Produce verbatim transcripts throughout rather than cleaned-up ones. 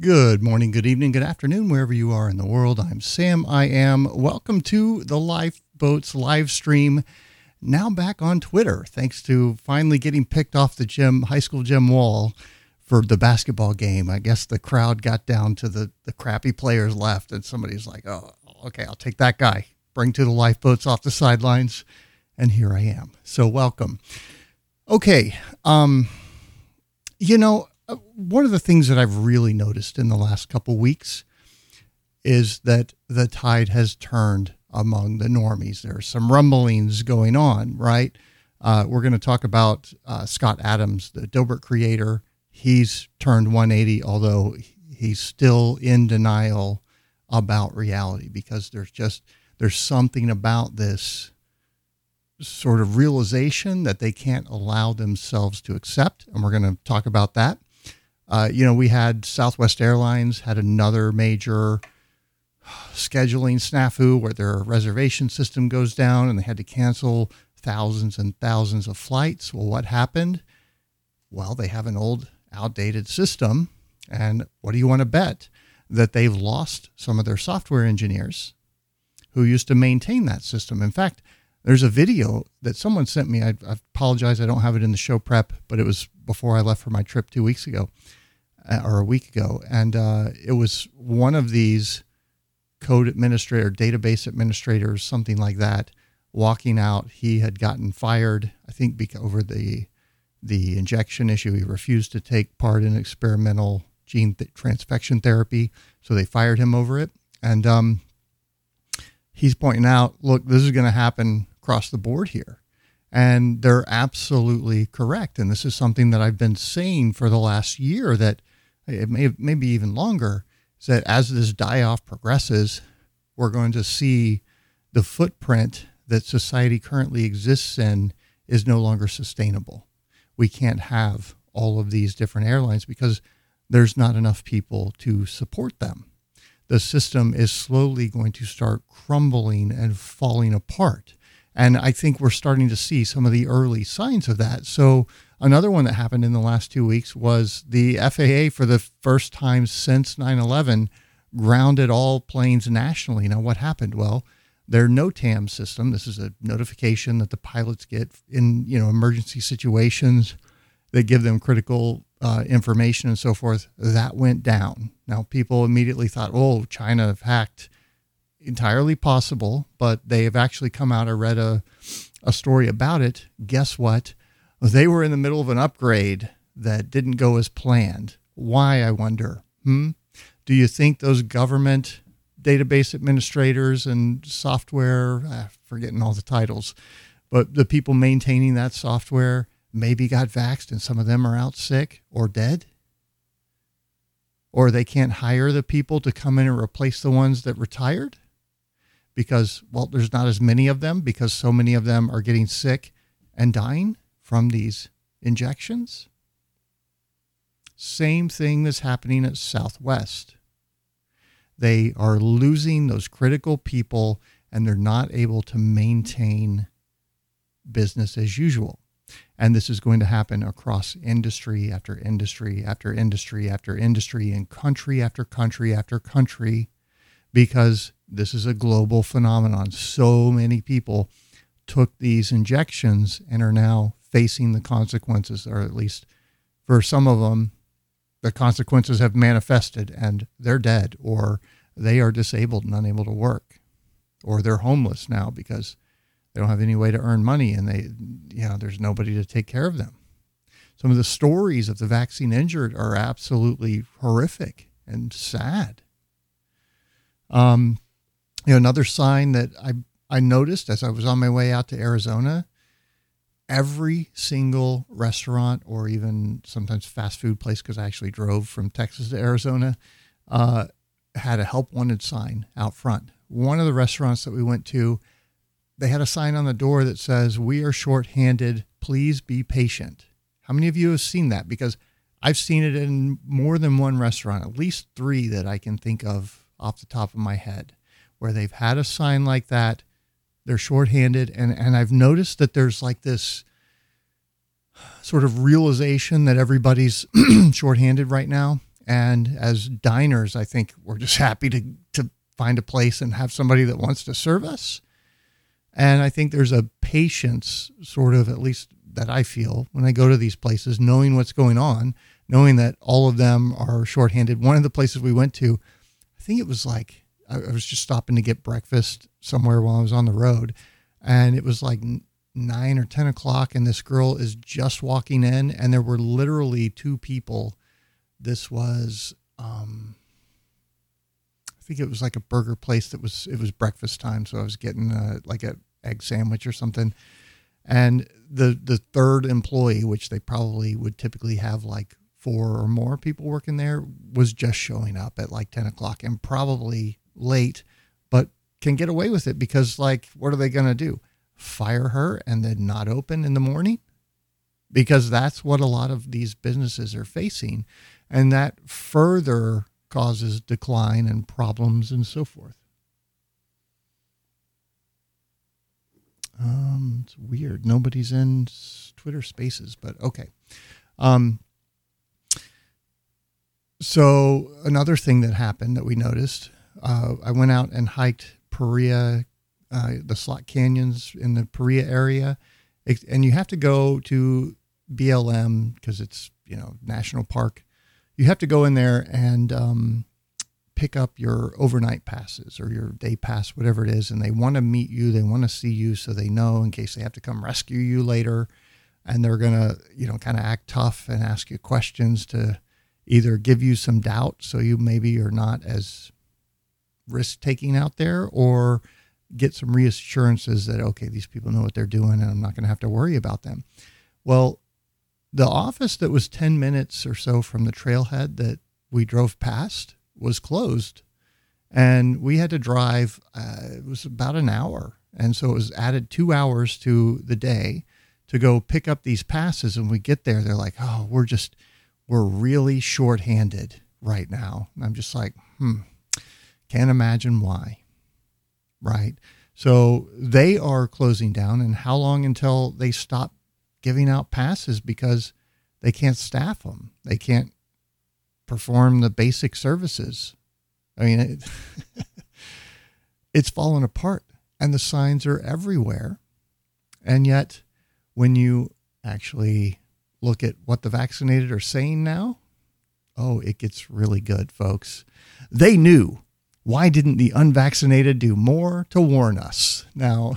Good morning, good evening, good afternoon, wherever you are in the world. I'm Sam. I am. Welcome to the Lifeboats live stream. Now back on Twitter, thanks to finally getting picked off the gym, high school gym wall for the basketball game. I guess the crowd got down to the, the crappy players left, and somebody's like, oh, okay, I'll take that guy. Bring to the Lifeboats off the sidelines, and here I am. So welcome. Okay, um, you know, one of the things that I've really noticed in the last couple weeks is that the tide has turned among the normies. There are some rumblings going on, right? Uh, we're going to talk about uh, Scott Adams, the Dilbert creator. He's turned one eighty, although he's still in denial about reality because there's just, there's something about this sort of realization that they can't allow themselves to accept. And we're going to talk about that. Uh, you know, we had Southwest Airlines had another major scheduling snafu where their reservation system goes down and they had to cancel thousands and thousands of flights. Well, what happened? Well, they have an old, outdated system. And what do you want to bet? That they've lost some of their software engineers who used to maintain that system. In fact, there's a video that someone sent me. I, I apologize, I don't have it in the show prep, but it was before I left for my trip two weeks ago uh, or a week ago. And uh, it was one of these code administrator, database administrators, something like that, walking out. He had gotten fired, I think, because over the the injection issue. He refused to take part in experimental gene th- transfection therapy, so they fired him over it. And um, he's pointing out, look, this is going to happen across the board here. And they're absolutely correct. And this is something that I've been saying for the last year, that it may maybe even longer, is that as this die-off progresses, we're going to see the footprint that society currently exists in is no longer sustainable. We can't have all of these different airlines because there's not enough people to support them. The system is slowly going to start crumbling and falling apart. And I think we're starting to see some of the early signs of that. So another one that happened in the last two weeks was the F A A, for the first time since nine eleven, grounded all planes nationally. Now, what happened? Well, their NOTAM system, this is a notification that the pilots get in, you know, emergency situations that give them critical uh, information and so forth, that went down. Now, people immediately thought, oh, China have hacked. Entirely possible, but they have actually come out. I read a, a story about it. Guess what? They were in the middle of an upgrade that didn't go as planned. Why, I wonder? Hmm? Do you think those government database administrators and software, ah, forgetting all the titles, but the people maintaining that software maybe got vaxxed and some of them are out sick or dead? Or they can't hire the people to come in and replace the ones that retired? Because, well, there's not as many of them because so many of them are getting sick and dying from these injections. Same thing that's happening at Southwest. They are losing those critical people and they're not able to maintain business as usual. And this is going to happen across industry after industry after industry after industry and country after country after country, because this is a global phenomenon. So many people took these injections and are now facing the consequences, or at least for some of them, the consequences have manifested and they're dead, or they are disabled and unable to work, or they're homeless now because they don't have any way to earn money and they, you know, there's nobody to take care of them. Some of the stories of the vaccine injured are absolutely horrific and sad. Um, You know, another sign that I, I noticed as I was on my way out to Arizona, every single restaurant or even sometimes fast food place, because I actually drove from Texas to Arizona, uh, had a help wanted sign out front. One of the restaurants that we went to, they had a sign on the door that says, "We are shorthanded, please be patient." How many of you have seen that? Because I've seen it in more than one restaurant, at least three that I can think of off the top of my head, where they've had a sign like that. They're shorthanded. And, and I've noticed that there's like this sort of realization that everybody's shorthanded right now. And as diners, I think we're just happy to, to find a place and have somebody that wants to serve us. And I think there's a patience sort of, at least that I feel when I go to these places, knowing what's going on, knowing that all of them are shorthanded. One of the places we went to, I think it was like, I was just stopping to get breakfast somewhere while I was on the road. And it was like nine or ten o'clock, and this girl is just walking in, and there were literally two people. This was, um, I think it was like a burger place that was, it was breakfast time. So I was getting a, like an egg sandwich or something. And the, the third employee, which they probably would typically have like four or more people working there, was just showing up at like ten o'clock and probably late, but can get away with it because like, what are they going to do? Fire her and then not open in the morning? Because that's what a lot of these businesses are facing. And that further causes decline and problems and so forth. Um, it's weird. Nobody's in Twitter spaces, but okay. Um, so another thing that happened that we noticed, uh, I went out and hiked Paria, uh, the slot canyons in the Paria area. And you have to go to B L M because it's, you know, national park. You have to go in there and um, pick up your overnight passes or your day pass, whatever it is. And they want to meet you. They want to see you so they know in case they have to come rescue you later. And they're going to, you know, kind of act tough and ask you questions to either give you some doubt so you maybe are not as risk-taking out there, or get some reassurances that, okay, these people know what they're doing and I'm not going to have to worry about them. Well, the office that was ten minutes or so from the trailhead that we drove past was closed, and we had to drive, uh, it was about an hour. And so it was added two hours to the day to go pick up these passes. And we get there, they're like, oh, we're just, we're really shorthanded right now. And I'm just like, Hmm, can't imagine why. Right. So they are closing down, and how long until they stop giving out passes because they can't staff them. They can't perform the basic services. I mean, it, it's falling apart, and the signs are everywhere. And yet when you actually look at what the vaccinated are saying now, oh, it gets really good, folks. They knew. Why didn't the unvaccinated do more to warn us? Now,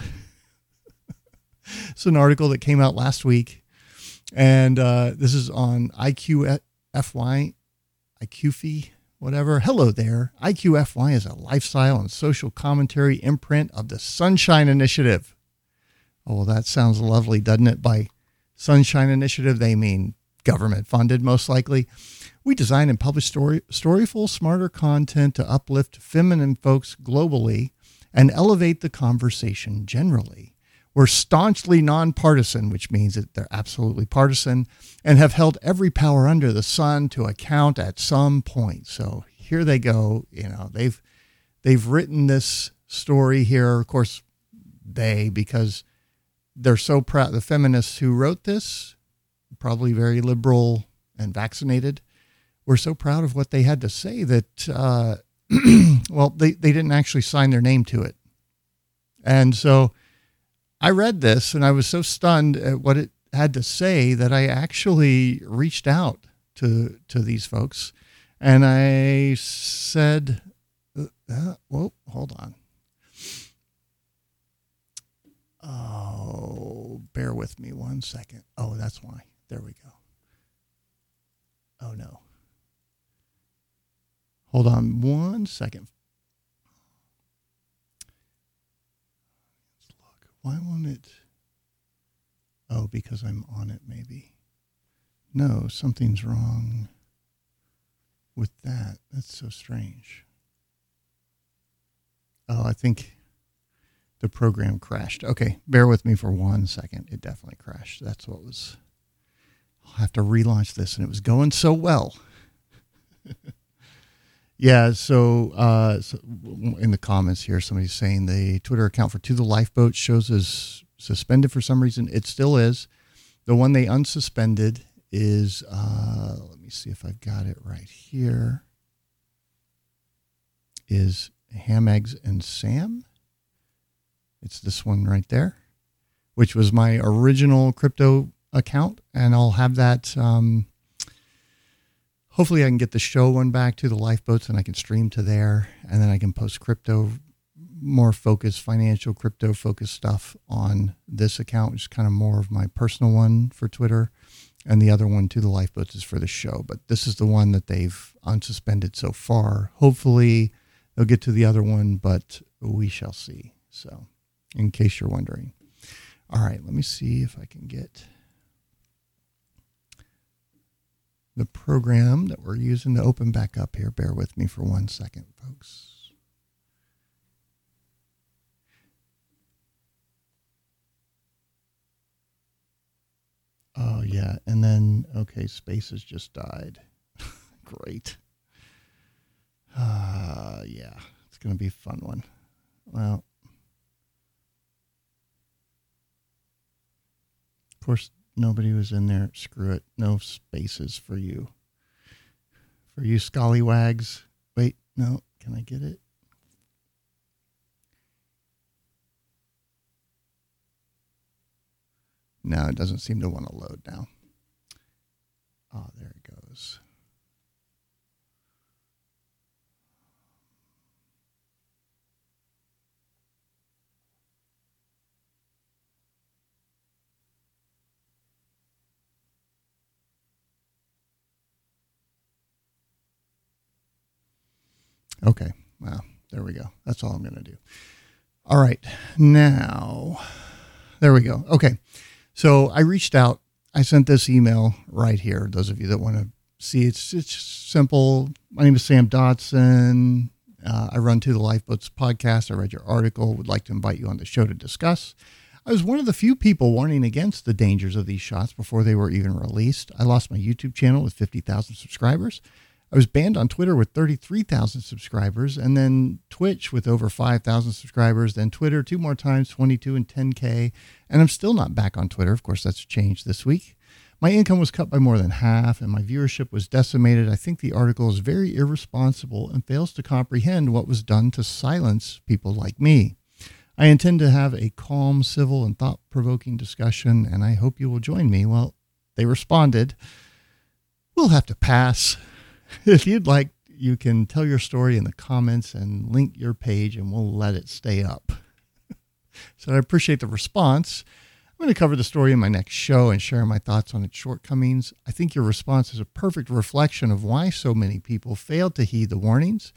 it's an article that came out last week, and uh, this is on I Q F Y, I Q F Y, whatever. Hello there. I Q F Y is a lifestyle and social commentary imprint of the Sunshine Initiative. Oh, well, that sounds lovely, doesn't it? By Sunshine Initiative, they mean government funded, most likely. We design and publish story, storyful, smarter content to uplift feminine folks globally and elevate the conversation generally. We're staunchly nonpartisan, which means that they're absolutely partisan, and have held every power under the sun to account at some point. So here they go. You know, they've they've written this story here. Of course, they, because they're so proud. The feminists who wrote this, probably very liberal and vaccinated, we're so proud of what they had to say that, uh, well, they, they didn't actually sign their name to it. And so I read this and I was so stunned at what it had to say that I actually reached out to, to these folks. And I said, uh, whoa, hold on. Oh, bear with me one second. Oh, that's why. There we go. Oh, no. Hold on one second. Let's look. Why won't it? Oh, because I'm on it, maybe. No, something's wrong with that. That's so strange. Oh, I think the program crashed. Okay, bear with me for one second. It definitely crashed. That's what was. I'll have to relaunch this, and it was going so well. Yeah, so, uh, so in the comments here, somebody's saying the Twitter account for To the Lifeboats shows is suspended for some reason. It still is. The one they unsuspended is, uh, let me see if I've got it right here, is Ham, Eggs, and Sam. It's this one right there, which was my original crypto account, and I'll have that. Um, hopefully I can get the show one back to the Lifeboats and I can stream to there, and then I can post crypto, more focused, financial crypto focused stuff on this account, which is kind of more of my personal one for Twitter, and the other one, To the Lifeboats, is for the show. But this is the one that they've unsuspended so far. Hopefully they'll get to the other one, but we shall see. So in case you're wondering. All right, let me see if I can get the program that we're using to open back up here. Bear with me for one second, folks. Oh, yeah. And then, okay, Space has just died. Great. Uh, yeah, it's going to be a fun one. Well, of course, nobody was in there. Screw it. No spaces for you. For you scallywags. Wait, no. Can I get it? No, it doesn't seem to want to load now. Oh, there it goes. Okay, well, there we go. That's all I'm going to do. All right, now, there we go. Okay. So I reached out. I sent this email right here. Those of you that want to see, it's it's simple. My name is Sam Dodson. Uh, I run To the Lifeboats podcast. I read your article. Would like to invite you on the show to discuss. I was one of the few people warning against the dangers of these shots before they were even released. I lost my YouTube channel with fifty thousand subscribers. I was banned on Twitter with thirty-three thousand subscribers, and then Twitch with over five thousand subscribers, then Twitter two more times, twenty-two and ten K. And I'm still not back on Twitter. Of course, that's changed this week. My income was cut by more than half, and my viewership was decimated. I think the article is very irresponsible and fails to comprehend what was done to silence people like me. I intend to have a calm, civil, and thought-provoking discussion, and I hope you will join me. Well, they responded, "We'll have to pass. If you'd like, you can tell your story in the comments and link your page, and we'll let it stay up." So I appreciate the response. I'm going to cover the story in my next show and share my thoughts on its shortcomings. I think your response is a perfect reflection of why so many people failed to heed the warnings,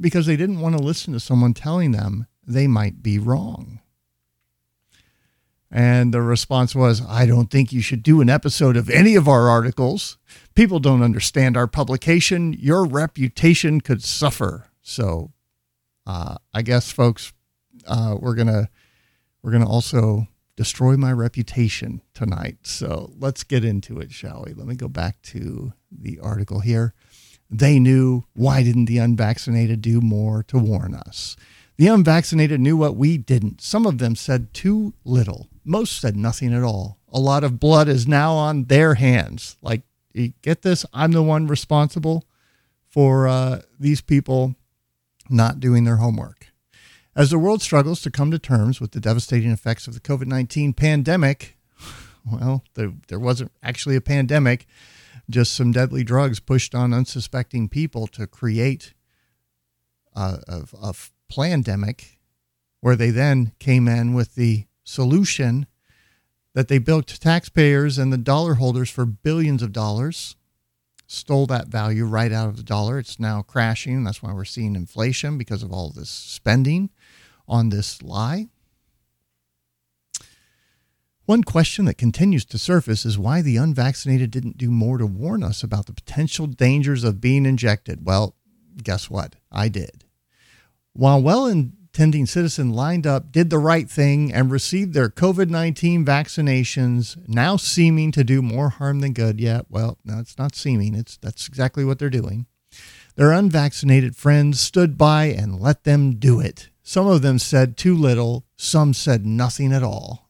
because they didn't want to listen to someone telling them they might be wrong. And the response was, "I don't think you should do an episode of any of our articles. People don't understand our publication. Your reputation could suffer." So uh, I guess, folks, uh, we're gonna we're gonna also destroy my reputation tonight. So let's get into it, shall we? Let me go back to the article here. They knew. Why didn't the unvaccinated do more to warn us? The unvaccinated knew what we didn't. Some of them said too little. Most said nothing at all. A lot of blood is now on their hands. Like, you get this? I'm the one responsible for uh, these people not doing their homework. As the world struggles to come to terms with the devastating effects of the covid nineteen pandemic, well, there, there wasn't actually a pandemic, just some deadly drugs pushed on unsuspecting people to create a, a, a plandemic, where they then came in with the solution that they bilked taxpayers and the dollar holders for billions of dollars, stole that value right out of the dollar. It's now crashing. That's why we're seeing inflation, because of all this spending on this lie. One question that continues to surface is why the unvaccinated didn't do more to warn us about the potential dangers of being injected. Well, guess what? I did. While well-intending citizens lined up, did the right thing, and received their covid nineteen vaccinations, now seeming to do more harm than good. Yeah, well, no, it's not seeming. It's that's exactly what they're doing. Their unvaccinated friends stood by and let them do it. Some of them said too little. Some said nothing at all.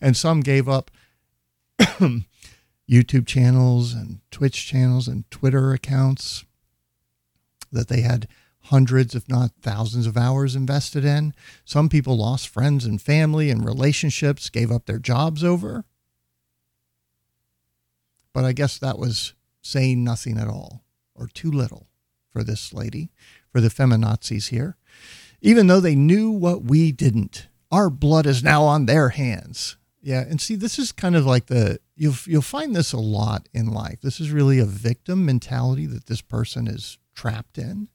And some gave up YouTube channels and Twitch channels and Twitter accounts that they had hundreds, if not thousands of hours invested in. Some people lost friends and family and relationships, gave up their jobs over. But I guess that was saying nothing at all, or too little for this lady, for the feminazis here. Even though they knew what we didn't, our blood is now on their hands. Yeah, and see, this is kind of like the, you'll you'll find this a lot in life. This is really a victim mentality that this person is trapped in.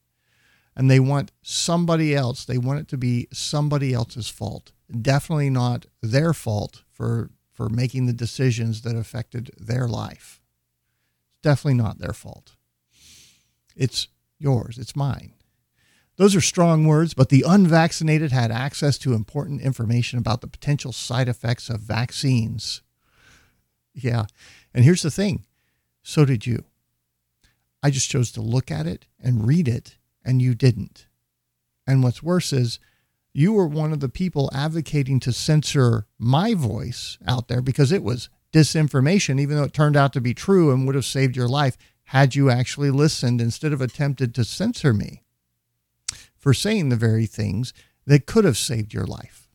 And they want somebody else. They want it to be somebody else's fault. Definitely not their fault for, for making the decisions that affected their life. It's definitely not their fault. It's yours. It's mine. Those are strong words, but the unvaccinated had access to important information about the potential side effects of vaccines. Yeah. And here's the thing. So did you. I just chose to look at it and read it, and you didn't. And what's worse is you were one of the people advocating to censor my voice out there because it was disinformation, even though it turned out to be true and would have saved your life had you actually listened instead of attempted to censor me for saying the very things that could have saved your life.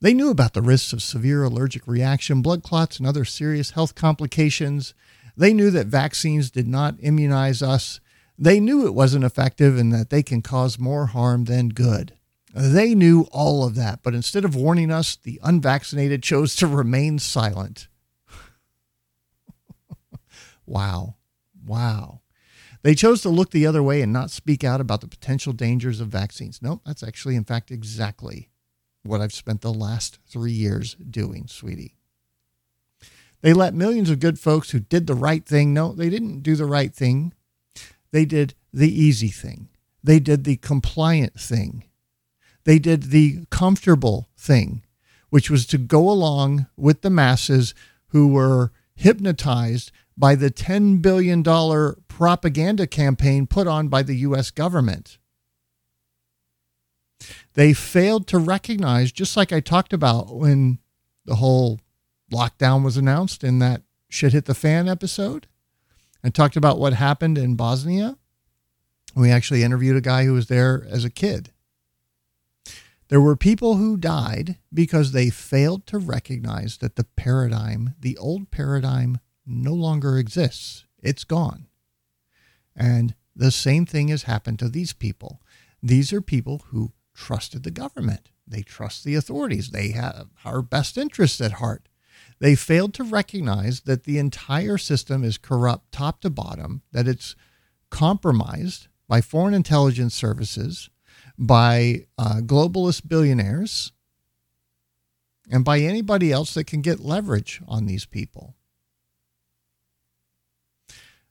They knew about the risks of severe allergic reaction, blood clots, and other serious health complications. They knew that vaccines did not immunize us. They knew it wasn't effective and that they can cause more harm than good. They knew all of that, but instead of warning us, the unvaccinated chose to remain silent. Wow. Wow. They chose to look the other way and not speak out about the potential dangers of vaccines. Nope, that's actually, in fact, exactly what I've spent the last three years doing, sweetie. They let millions of good folks who did the right thing. No, they didn't do the right thing. They did the easy thing. They did the compliant thing. They did the comfortable thing, which was to go along with the masses who were hypnotized by the ten billion dollars propaganda campaign put on by the U S government. They failed to recognize, just like I talked about when the whole lockdown was announced in that Shit Hit the Fan episode, and talked about what happened in Bosnia. We actually interviewed a guy who was there as a kid. There were people who died because they failed to recognize that the paradigm, the old paradigm, no longer exists. It's gone. And the same thing has happened to these people. These are people who trusted the government. They trust the authorities. They have our best interests at heart. They failed to recognize that the entire system is corrupt top to bottom, that it's compromised by foreign intelligence services, by uh, globalist billionaires, and by anybody else that can get leverage on these people.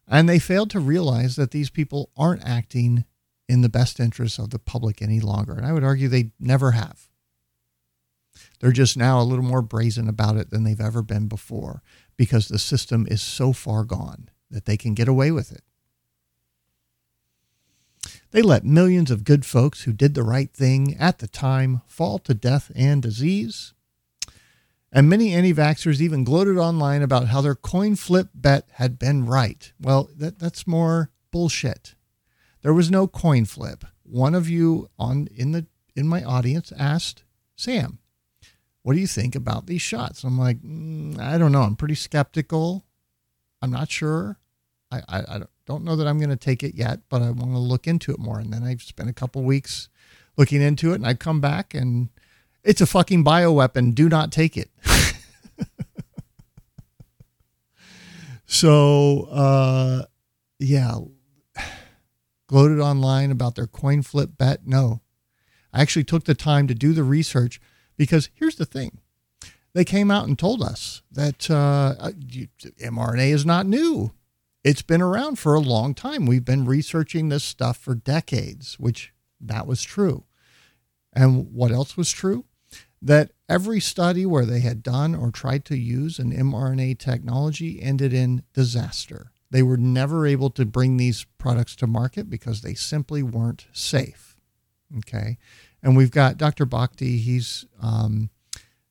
And they failed to realize that these people aren't acting in the best interests of the public any longer. And I would argue they never have. They're just now a little more brazen about it than they've ever been before because the system is so far gone that they can get away with it. They let millions of good folks who did the right thing at the time fall to death and disease. And many anti-vaxxers even gloated online about how their coin flip bet had been right. Well, that, that's more bullshit. There was no coin flip. One of you on in the in my audience asked, Sam, what do you think about these shots? I'm like, mm, I don't know. I'm pretty skeptical. I'm not sure. I, I, I don't know that I'm going to take it yet, but I want to look into it more. And then I've spent a couple weeks looking into it, and I come back, and it's a fucking bioweapon. Do not take it. So, uh, yeah, gloated online about their coin flip bet. No, I actually took the time to do the research. Because here's the thing. They came out and told us that uh, you, mRNA is not new. It's been around for a long time. We've been researching this stuff for decades, which that was true. And what else was true? That every study where they had done or tried to use an mRNA technology ended in disaster. They were never able to bring these products to market because they simply weren't safe. Okay. And we've got Doctor Bhakti, he's um,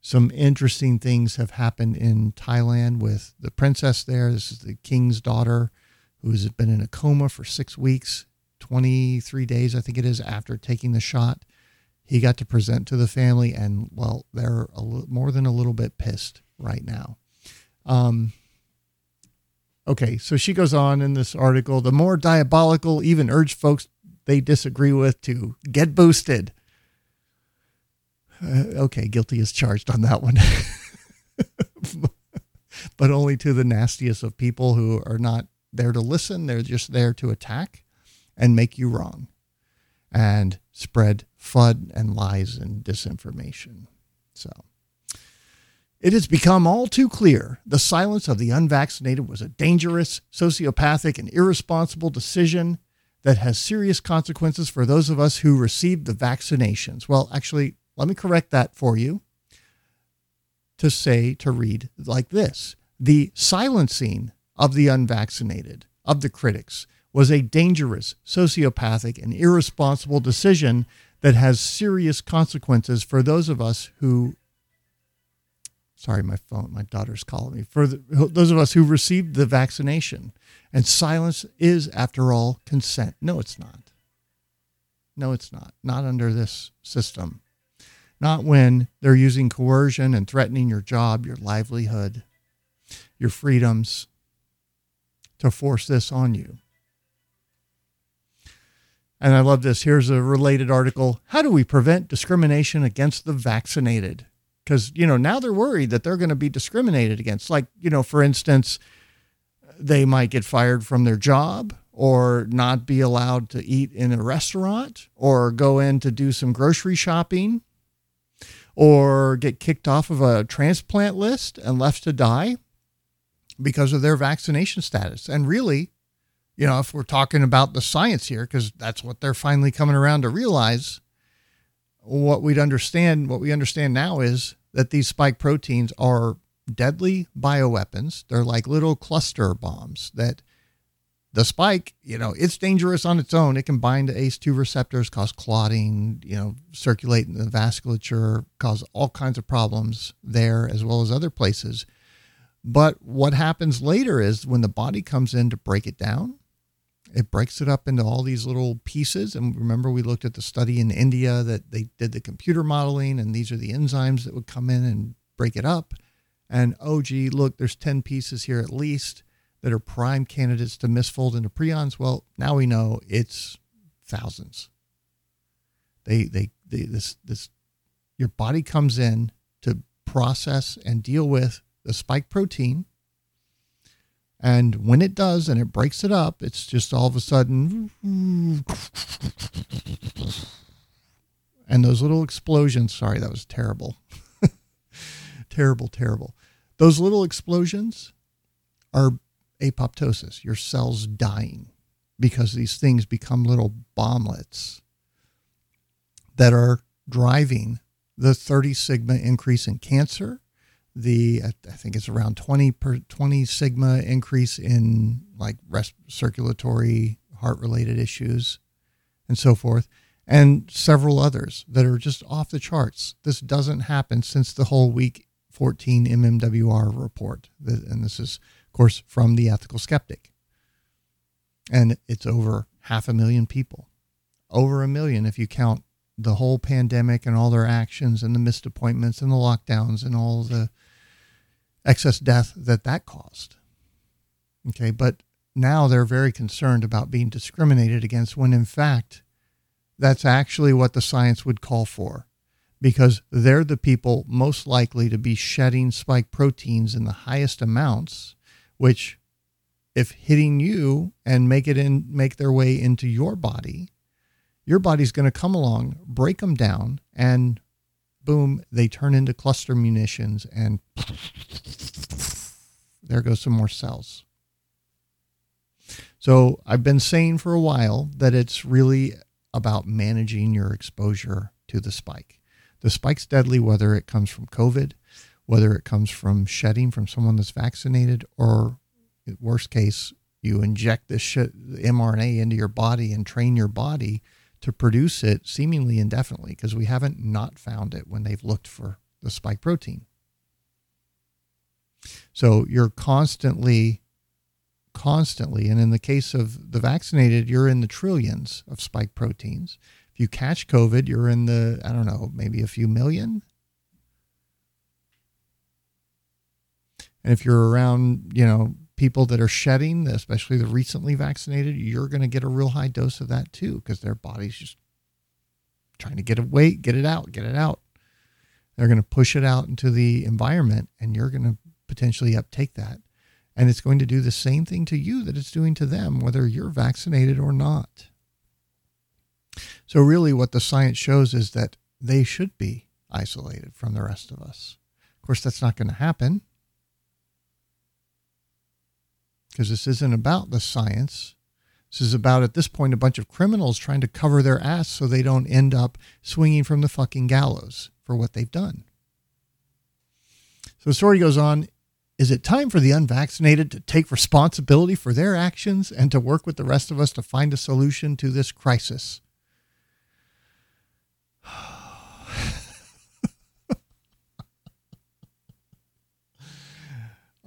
Some interesting things have happened in Thailand with the princess there. This is the king's daughter who has been in a coma for six weeks, twenty-three days, I think it is, after taking the shot. He got to present to the family, and, well, they're a little, more than a little bit pissed right now. Um, okay, so she goes on in this article. The more diabolical even urge folks they disagree with to get boosted. Uh, okay, guilty is charged on that one. But only to the nastiest of people who are not there to listen. They're just there to attack and make you wrong and spread FUD and lies and disinformation. So it has become all too clear the silence of the unvaccinated was a dangerous, sociopathic, and irresponsible decision that has serious consequences for those of us who received the vaccinations. Well, actually, let me correct that for you to say, to read like this. The silencing of the unvaccinated, of the critics, was a dangerous, sociopathic, and irresponsible decision that has serious consequences for those of us who, sorry, my phone, my daughter's calling me, for the, those of us who received the vaccination. And silence is, after all, consent. No, it's not. No, it's not. Not under this system. Not when they're using coercion and threatening your job, your livelihood, your freedoms to force this on you. And I love this. Here's a related article. How do we prevent discrimination against the vaccinated? Because, you know, now they're worried that they're going to be discriminated against. Like, you know, for instance, they might get fired from their job, or not be allowed to eat in a restaurant, or go in to do some grocery shopping, or get kicked off of a transplant list and left to die because of their vaccination status. And really, you know, if we're talking about the science here, because that's what they're finally coming around to realize, what we'd understand, what we understand now is that these spike proteins are deadly bioweapons. They're like little cluster bombs that the spike, you know, it's dangerous on its own. It can bind to A C E two receptors, cause clotting, you know, circulate in the vasculature, cause all kinds of problems there as well as other places. But what happens later is when the body comes in to break it down, it breaks it up into all these little pieces. And remember, we looked at the study in India that they did the computer modeling, and these are the enzymes that would come in and break it up. And, oh, gee, look, there's ten pieces here at least that are prime candidates to misfold into prions. Well, now we know it's thousands. They, they, they, this, this, your body comes in to process and deal with the spike protein. And when it does, and it breaks it up, it's just all of a sudden, and those little explosions, sorry, that was terrible. terrible, terrible. Those little explosions are apoptosis, your cells dying, because these things become little bomblets that are driving the thirty sigma increase in cancer, the, I think it's around twenty per twenty sigma increase in like rest, circulatory, heart related issues and so forth, and several others that are just off the charts. This doesn't happen since the whole week fourteen M M W R report. And this is, course, from the Ethical Skeptic. And it's over half a million people, over a million if you count the whole pandemic and all their actions and the missed appointments and the lockdowns and all the excess death that that caused. Okay, but now they're very concerned about being discriminated against, when in fact that's actually what the science would call for, because they're the people most likely to be shedding spike proteins in the highest amounts, which, if hitting you and make it in, make their way into your body, your body's going to come along, break them down, and boom, they turn into cluster munitions, and there goes some more cells. So I've been saying for a while that it's really about managing your exposure to the spike. The spike's deadly, whether it comes from COVID, whether it comes from shedding from someone that's vaccinated, or worst case, you inject this shit, mRNA, into your body and train your body to produce it seemingly indefinitely, because we haven't not found it when they've looked for the spike protein. So you're constantly, constantly, and in the case of the vaccinated, you're in the trillions of spike proteins. If you catch COVID, you're in the, I don't know, maybe a few million. And if you're around, you know, people that are shedding, especially the recently vaccinated, you're going to get a real high dose of that too, because their body's just trying to get away, get it out, get it out. They're going to push it out into the environment, and you're going to potentially uptake that. And it's going to do the same thing to you that it's doing to them, whether you're vaccinated or not. So really what the science shows is that they should be isolated from the rest of us. Of course, that's not going to happen, because this isn't about the science. This is about, at this point, a bunch of criminals trying to cover their ass so they don't end up swinging from the fucking gallows for what they've done. So the story goes on. Is it time for the unvaccinated to take responsibility for their actions and to work with the rest of us to find a solution to this crisis?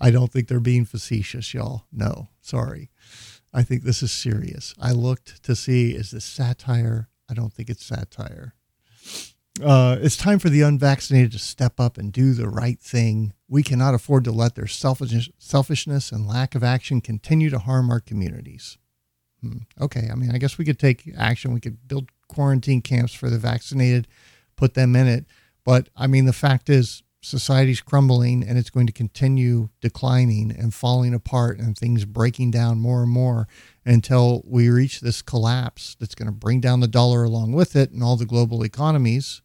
I don't think they're being facetious, y'all. No, sorry. I think this is serious. I looked to see, is this satire? I don't think it's satire. Uh, it's time for the unvaccinated to step up and do the right thing. We cannot afford to let their selfish, selfishness and lack of action continue to harm our communities. Hmm. Okay, I mean, I guess we could take action. We could build quarantine camps for the vaccinated, put them in it. But, I mean, the fact is, society's crumbling, and it's going to continue declining and falling apart and things breaking down more and more until we reach this collapse that's going to bring down the dollar along with it and all the global economies,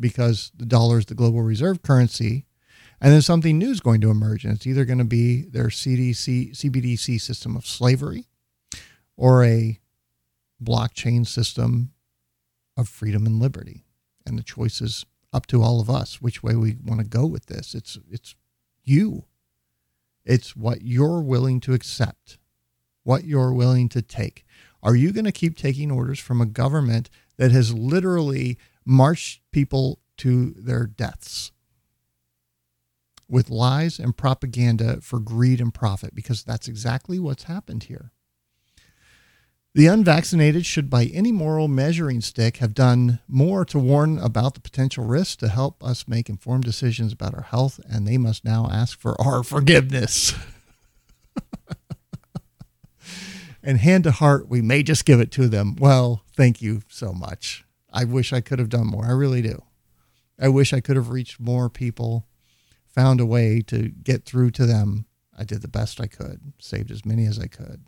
because the dollar is the global reserve currency. And then something new is going to emerge, and it's either going to be their C D C, C B D C system of slavery or a blockchain system of freedom and liberty. And the choices up to all of us, which way we want to go with this. It's it's you. It's what you're willing to accept, what you're willing to take. Are you going to keep taking orders from a government that has literally marched people to their deaths with lies and propaganda for greed and profit? Because that's exactly what's happened here. The unvaccinated should, by any moral measuring stick, have done more to warn about the potential risks to help us make informed decisions about our health, and they must now ask for our forgiveness. And hand to heart, we may just give it to them. Well, thank you so much. I wish I could have done more. I really do. I wish I could have reached more people, found a way to get through to them. I did the best I could, saved as many as I could.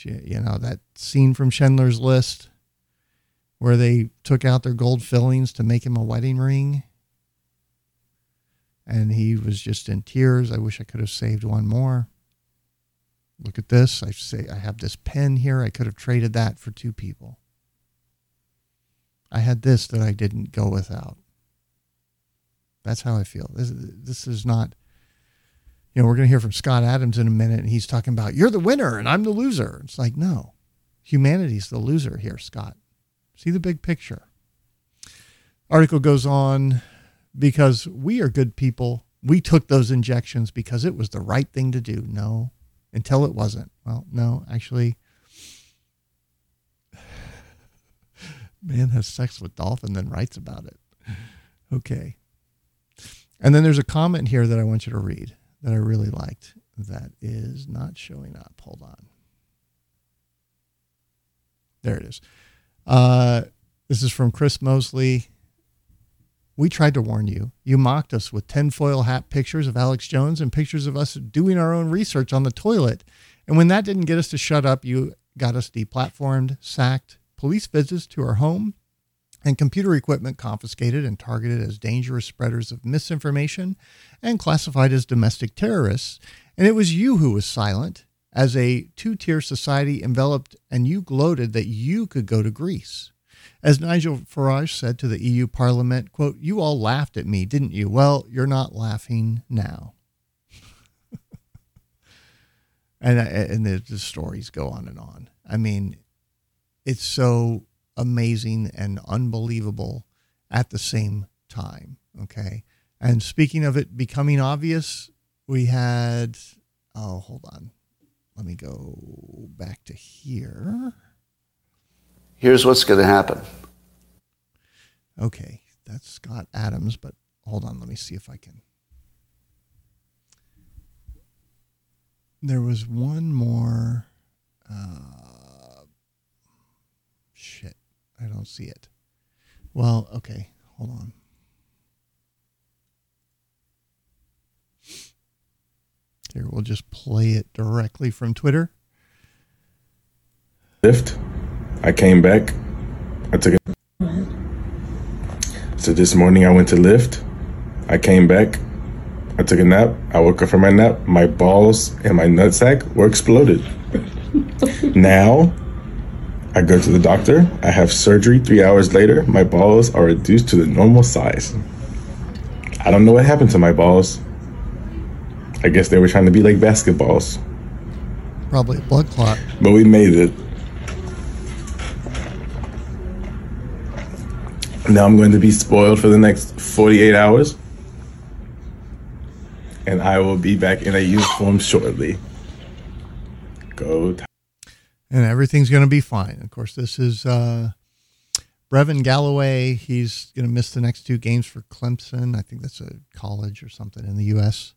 You know, that scene from Schindler's List where they took out their gold fillings to make him a wedding ring. And he was just in tears. I wish I could have saved one more. Look at this. I say I have this pen here. I could have traded that for two people. I had this that I didn't go without. That's how I feel. This, this is not... You know, we're going to hear from Scott Adams in a minute, and he's talking about, you're the winner and I'm the loser. It's like, no, humanity's the loser here, Scott. See the big picture. Article goes on, because we are good people. We took those injections because it was the right thing to do. No, until it wasn't. Well, no, actually, man has sex with dolphin, then writes about it. Okay. And then there's a comment here that I want you to read that I really liked that is not showing up. Hold on. There it is. Uh, this is from Chris Mosley. We tried to warn you. You mocked us with tinfoil hat pictures of Alex Jones and pictures of us doing our own research on the toilet. And when that didn't get us to shut up, you got us deplatformed, sacked, police visits to our home, and computer equipment confiscated and targeted as dangerous spreaders of misinformation and classified as domestic terrorists. And it was you who was silent as a two-tier society enveloped, and you gloated that you could go to Greece. As Nigel Farage said to the E U Parliament, quote, you all laughed at me, didn't you? Well, you're not laughing now. and and the, the stories go on and on. I mean, it's so amazing and unbelievable at the same time. Okay. And speaking of it becoming obvious, we had, oh, hold on. Let me go back to here. Here's what's going to happen. Okay. That's Scott Adams, but hold on. Let me see if I can. There was one more. Uh, shit. I don't see it. Well, okay. Hold on. Here, we'll just play it directly from Twitter. Lift. I came back. I took it. So this morning I went to Lyft. I came back. I took a nap. I woke up from my nap. My balls and my nutsack were exploded. Now I go to the doctor. I have surgery. Three hours later, my balls are reduced to the normal size. I don't know what happened to my balls. I guess they were trying to be like basketballs. Probably a blood clot. But we made it. Now I'm going to be spoiled for the next forty-eight hours. And I will be back in a uniform shortly. Go. T- and everything's going to be fine. Of course, this is uh, Brevin Galloway. He's going to miss the next two games for Clemson. I think that's a college or something in the U S.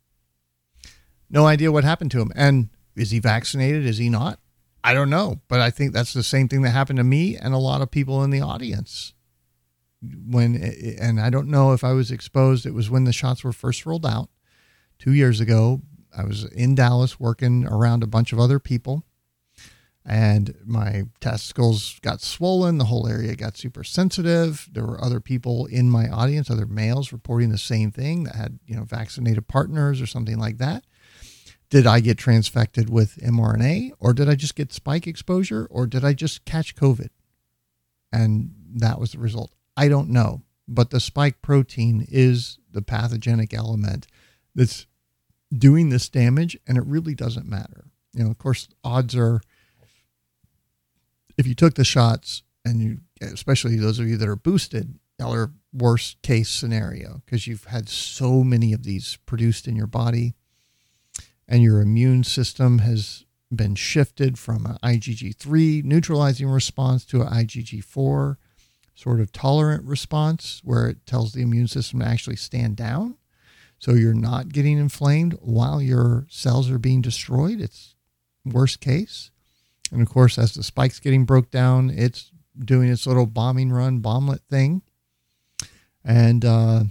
No idea what happened to him. And is he vaccinated? Is he not? I don't know. But I think that's the same thing that happened to me and a lot of people in the audience. When, and I don't know if I was exposed, it was when the shots were first rolled out two years ago. I was in Dallas working around a bunch of other people and my testicles got swollen. The whole area got super sensitive. There were other people in my audience, other males reporting the same thing that had, you know, vaccinated partners or something like that. Did I get transfected with mRNA or did I just get spike exposure or did I just catch COVID? And that was the result. I don't know, but the spike protein is the pathogenic element that's doing this damage, and it really doesn't matter. You know, of course, odds are if you took the shots, and you, especially those of you that are boosted, are worst case scenario because you've had so many of these produced in your body, and your immune system has been shifted from an I G G three neutralizing response to an I G G four sort of tolerant response where it tells the immune system to actually stand down. So you're not getting inflamed while your cells are being destroyed. It's worst case. And of course, as the spike's getting broke down, it's doing its little bombing run, bomblet thing. And uh,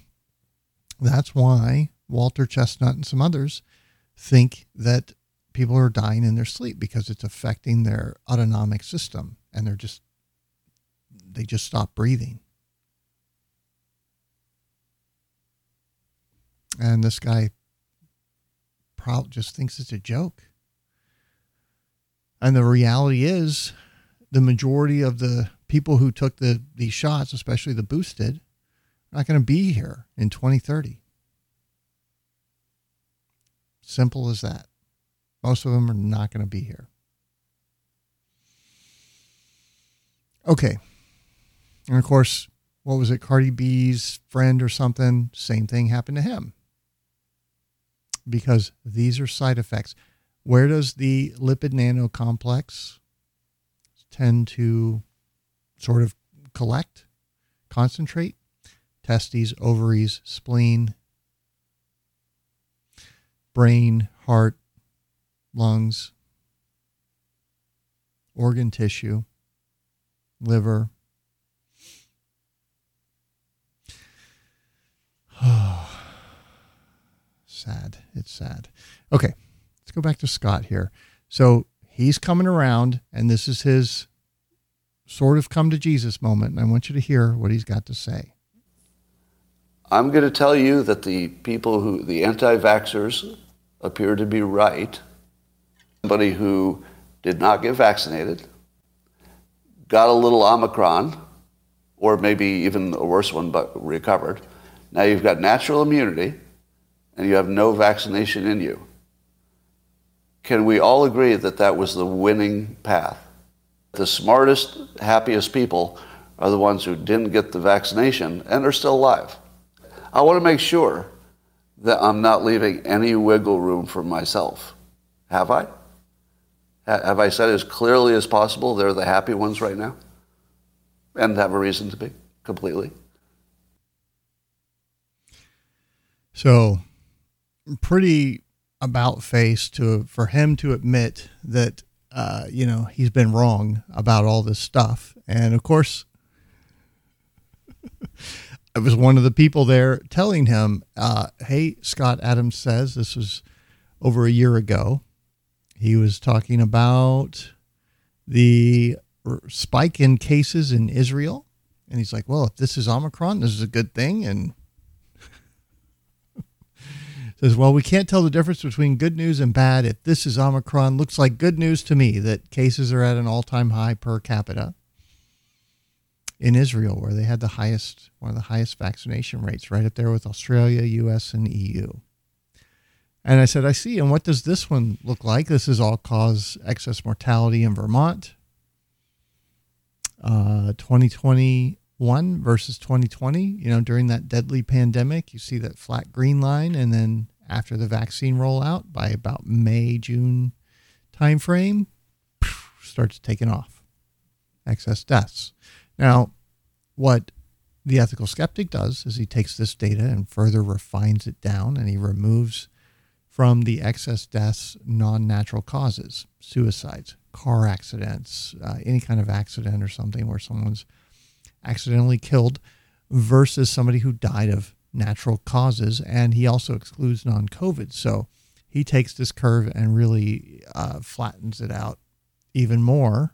that's why Walter Chestnut and some others think that people are dying in their sleep because it's affecting their autonomic system and they're just They just stop breathing. And this guy probably just thinks it's a joke. And the reality is the majority of the people who took the these shots, especially the boosted, are not going to be here in twenty thirty. Simple as that. Most of them are not going to be here. Okay. And of course, what was it? Cardi B's friend or something. Same thing happened to him. Because these are side effects. Where does the lipid nano complex tend to sort of collect, concentrate? Testes, ovaries, spleen, brain, heart, lungs, organ tissue, liver. Oh, sad. It's sad. Okay. Let's go back to Scott here. So he's coming around and this is his sort of come to Jesus moment. And I want you to hear what he's got to say. I'm going to tell you that the people who, the anti-vaxxers appear to be right. Somebody who did not get vaccinated, got a little Omicron, or maybe even a worse one, but recovered. Now you've got natural immunity, and you have no vaccination in you. Can we all agree that that was the winning path? The smartest, happiest people are the ones who didn't get the vaccination and are still alive. I want to make sure that I'm not leaving any wiggle room for myself. Have I? Have I said as clearly as possible they're the happy ones right now? And have a reason to be, completely. So, pretty about-face to, for him to admit that, uh, you know, he's been wrong about all this stuff. And, of course, I was one of the people there telling him, uh, hey, Scott Adams says, this was over a year ago, he was talking about the spike in cases in Israel. And he's like, well, if this is Omicron, this is a good thing. And says, well, we can't tell the difference between good news and bad. If this is Omicron, looks like good news to me that cases are at an all-time high per capita in Israel, where they had the highest, one of the highest vaccination rates, right up there with Australia, U S, and E U. And I said, I see. And what does this one look like? This is all-cause excess mortality in Vermont. Uh, twenty twenty-one versus twenty twenty, you know, during that deadly pandemic, you see that flat green line. And then after the vaccine rollout by about May, June timeframe, starts taking off. Excess deaths. Now, what the ethical skeptic does is he takes this data and further refines it down, and he removes from the excess deaths non-natural causes, suicides, car accidents, uh, any kind of accident or something where someone's accidentally killed versus somebody who died of natural causes. And he also excludes non-COVID. So he takes this curve and really uh, flattens it out even more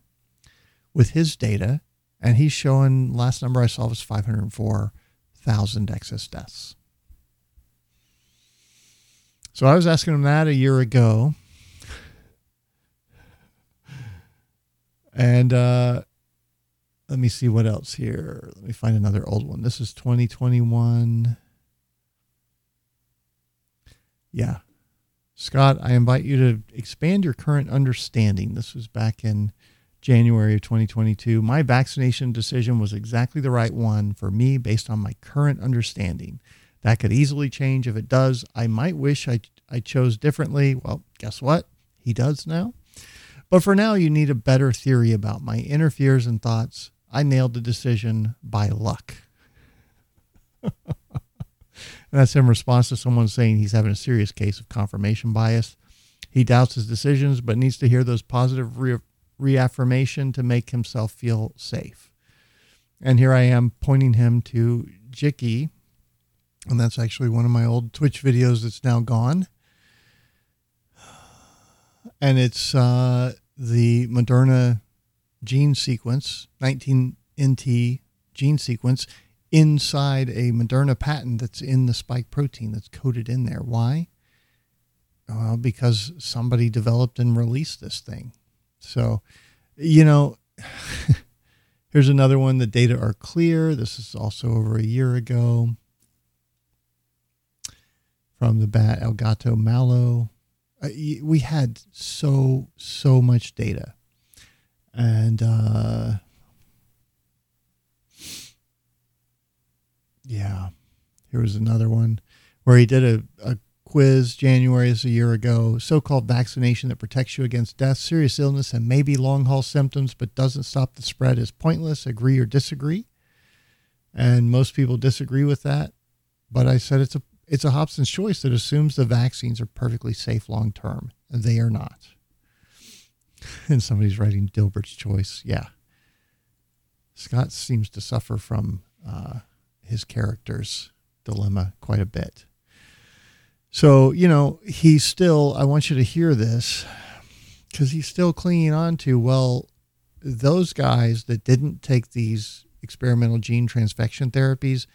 with his data. And he's showing, last number I saw was five hundred four thousand excess deaths. So I was asking him that a year ago, and uh, let me see what else here. Let me find another old one. This is twenty twenty-one. Yeah. Scott, I invite you to expand your current understanding. This was back in January of twenty twenty-two. My vaccination decision was exactly the right one for me based on my current understanding. That could easily change. If it does, I might wish I I chose differently. Well, guess what? He does now. But for now, you need a better theory about my inner fears and thoughts. I nailed the decision by luck. And that's in response to someone saying he's having a serious case of confirmation bias. He doubts his decisions, but needs to hear those positive re- reaffirmation to make himself feel safe. And here I am pointing him to Jicky. And that's actually one of my old Twitch videos that's now gone. And it's uh, the Moderna gene sequence, nineteen N T gene sequence, inside a Moderna patent that's in the spike protein that's coded in there. Why? Well, because somebody developed and released this thing. So, you know, here's another one. The data are clear. This is also over a year ago. From the bat, Elgato Malo. Uh, we had so, so much data. And, uh, yeah, here was another one where he did a, a quiz January is a year ago. So-called vaccination that protects you against death, serious illness, and maybe long-haul symptoms, but doesn't stop the spread is pointless. Agree or disagree? And most people disagree with that. But I said it's a It's a Hobson's choice that assumes the vaccines are perfectly safe long-term. They are not. And somebody's writing Dilbert's choice. Yeah. Scott seems to suffer from uh, his character's dilemma quite a bit. So, you know, he's still, I want you to hear this, because he's still clinging on to, well, those guys that didn't take these experimental gene transfection therapies,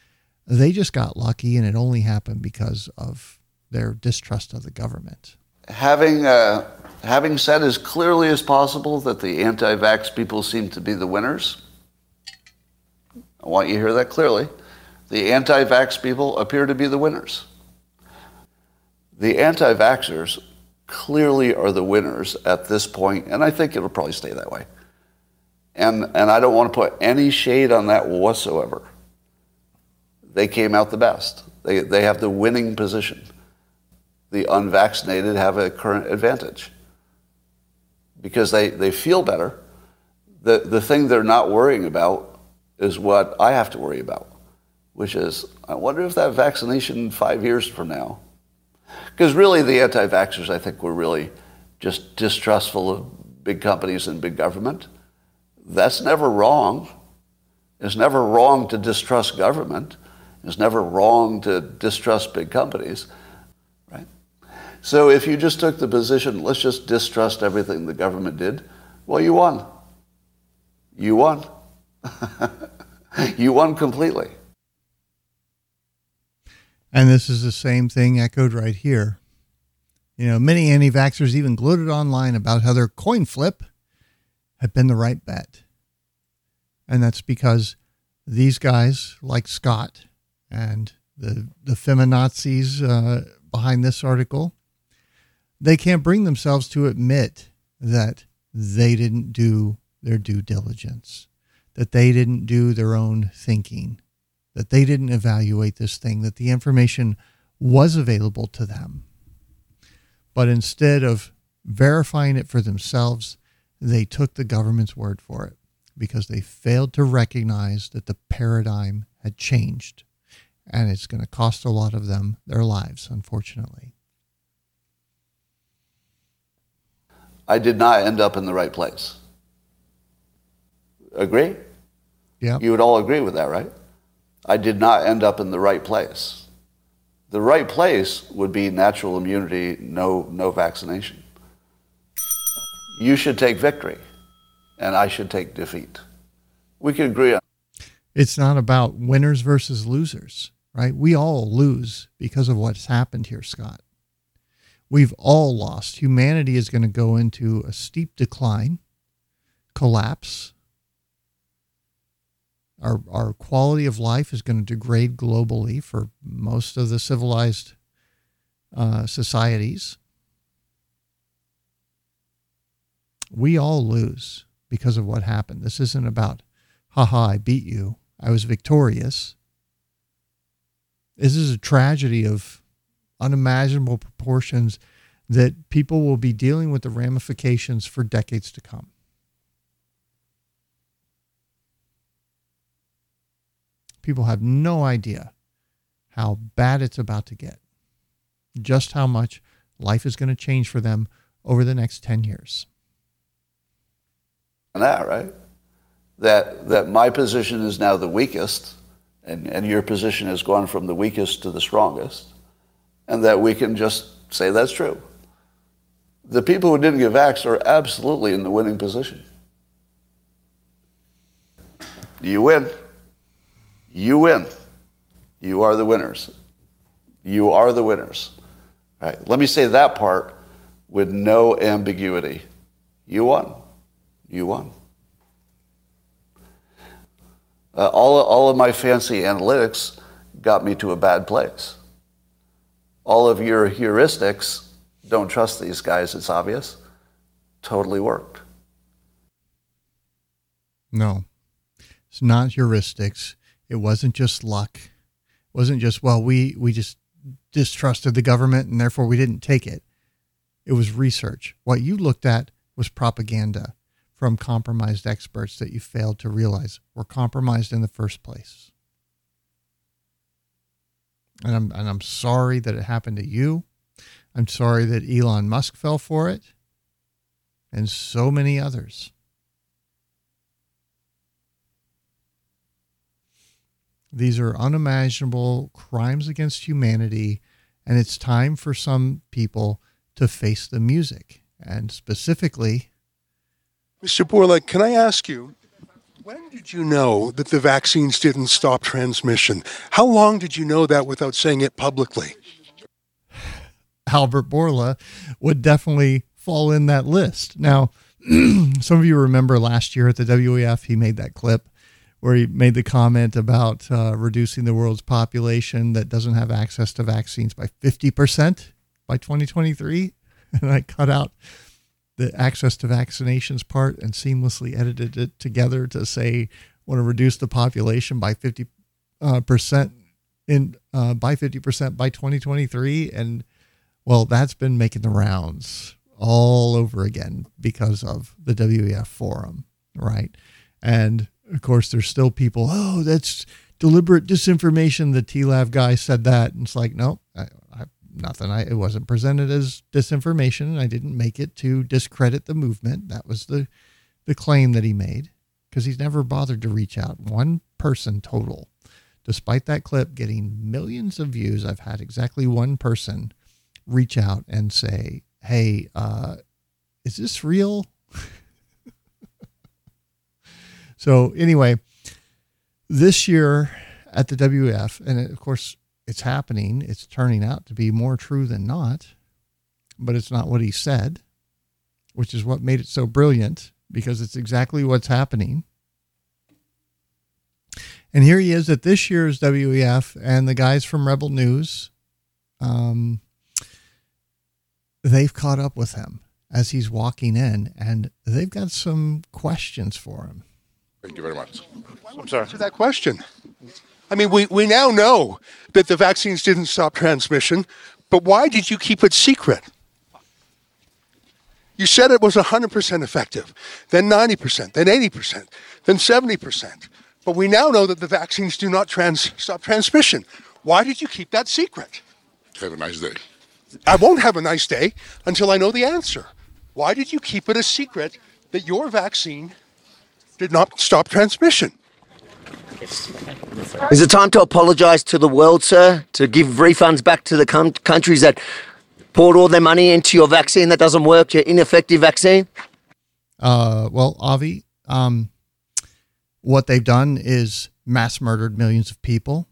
they just got lucky, and it only happened because of their distrust of the government. Having uh, having said as clearly as possible that the anti-vax people seem to be the winners, I want you to hear that clearly. The anti-vax people appear to be the winners. The anti-vaxxers clearly are the winners at this point, and I think it'll probably stay that way. And and I don't want to put any shade on that whatsoever. They came out the best. They they have the winning position. The unvaccinated have a current advantage because they, they feel better. The the thing they're not worrying about is what I have to worry about, which is, I wonder if that vaccination five years from now, because really the anti-vaxxers, I think, were really just distrustful of big companies and big government. That's never wrong. It's never wrong to distrust government. It's never wrong to distrust big companies, right? So if you just took the position, let's just distrust everything the government did, well, you won. You won. You won completely. And this is the same thing echoed right here. You know, many anti-vaxxers even gloated online about how their coin flip had been the right bet. And that's because these guys like Scott and the, the feminazis uh, behind this article, they can't bring themselves to admit that they didn't do their due diligence, that they didn't do their own thinking, that they didn't evaluate this thing, that the information was available to them. But instead of verifying it for themselves, they took the government's word for it because they failed to recognize that the paradigm had changed. And it's going to cost a lot of them their lives, unfortunately. I did not end up in the right place. Agree? Yeah. You would all agree with that, right? I did not end up in the right place. The right place would be natural immunity, no no vaccination. You should take victory, and I should take defeat. We can agree on. It's not about winners versus losers, right? We all lose because of what's happened here, Scott. We've all lost. Humanity is going to go into a steep decline, collapse. Our our quality of life is going to degrade globally for most of the civilized uh, societies. We all lose because of what happened. This isn't about, haha, I beat you. I was victorious. This is a tragedy of unimaginable proportions that people will be dealing with the ramifications for decades to come. People have no idea how bad it's about to get, just how much life is going to change for them over the next ten years. That, right? That that my position is now the weakest, and, and your position has gone from the weakest to the strongest, and that we can just say that's true. The people who didn't get vaxxed are absolutely in the winning position. You win. You win. You are the winners. You are the winners. All right. Let me say that part with no ambiguity. You won. You won. Uh, all, all of my fancy analytics got me to a bad place. All of your heuristics, don't trust these guys, it's obvious, totally worked. No, it's not heuristics. It wasn't just luck. It wasn't just, well, we, we just distrusted the government and therefore we didn't take it. It was research. What you looked at was propaganda from compromised experts that you failed to realize were compromised in the first place. And I'm, and I'm sorry that it happened to you. I'm sorry that Elon Musk fell for it and so many others. These are unimaginable crimes against humanity, and it's time for some people to face the music. And specifically... Mister Bourla, can I ask you, when did you know that the vaccines didn't stop transmission? How long did you know that without saying it publicly? Albert Bourla would definitely fall in that list. Now, some of you remember last year at the W E F, he made that clip where he made the comment about uh, reducing the world's population that doesn't have access to vaccines by fifty percent by twenty twenty-three. And I cut out the access to vaccinations part and seamlessly edited it together to say, want to reduce the population by fifty percent in uh, by fifty percent by twenty twenty-three. And well, that's been making the rounds all over again because of the W E F forum, right? And of course, there's still people, oh, that's deliberate disinformation. The T L A V guy said that. And it's like, no, I, I, nothing. I, it wasn't presented as disinformation. I didn't make it to discredit the movement. That was the, the claim that he made, because he's never bothered to reach out. One person total. Despite that clip getting millions of views, I've had exactly one person reach out and say, hey, uh, is this real? So anyway, this year at the W E F, and it, of course it's happening, it's turning out to be more true than not, but it's not what he said, which is what made it so brilliant, because it's exactly what's happening. And here he is at this year's W E F, and the guys from Rebel News, um, they've caught up with him as he's walking in, and they've got some questions for him. Thank you very much. Why won't you answer that question? I mean, we, we now know that the vaccines didn't stop transmission, but why did you keep it secret? You said it was one hundred percent effective, then ninety percent, then eighty percent, then seventy percent. But we now know that the vaccines do not trans- stop transmission. Why did you keep that secret? Have a nice day. I won't have a nice day until I know the answer. Why did you keep it a secret that your vaccine did not stop transmission? Is it time to apologise to the world, sir, to give refunds back to the com- countries that poured all their money into your vaccine that doesn't work, your ineffective vaccine? Uh, well, Avi, um, what they've done is mass murdered millions of people,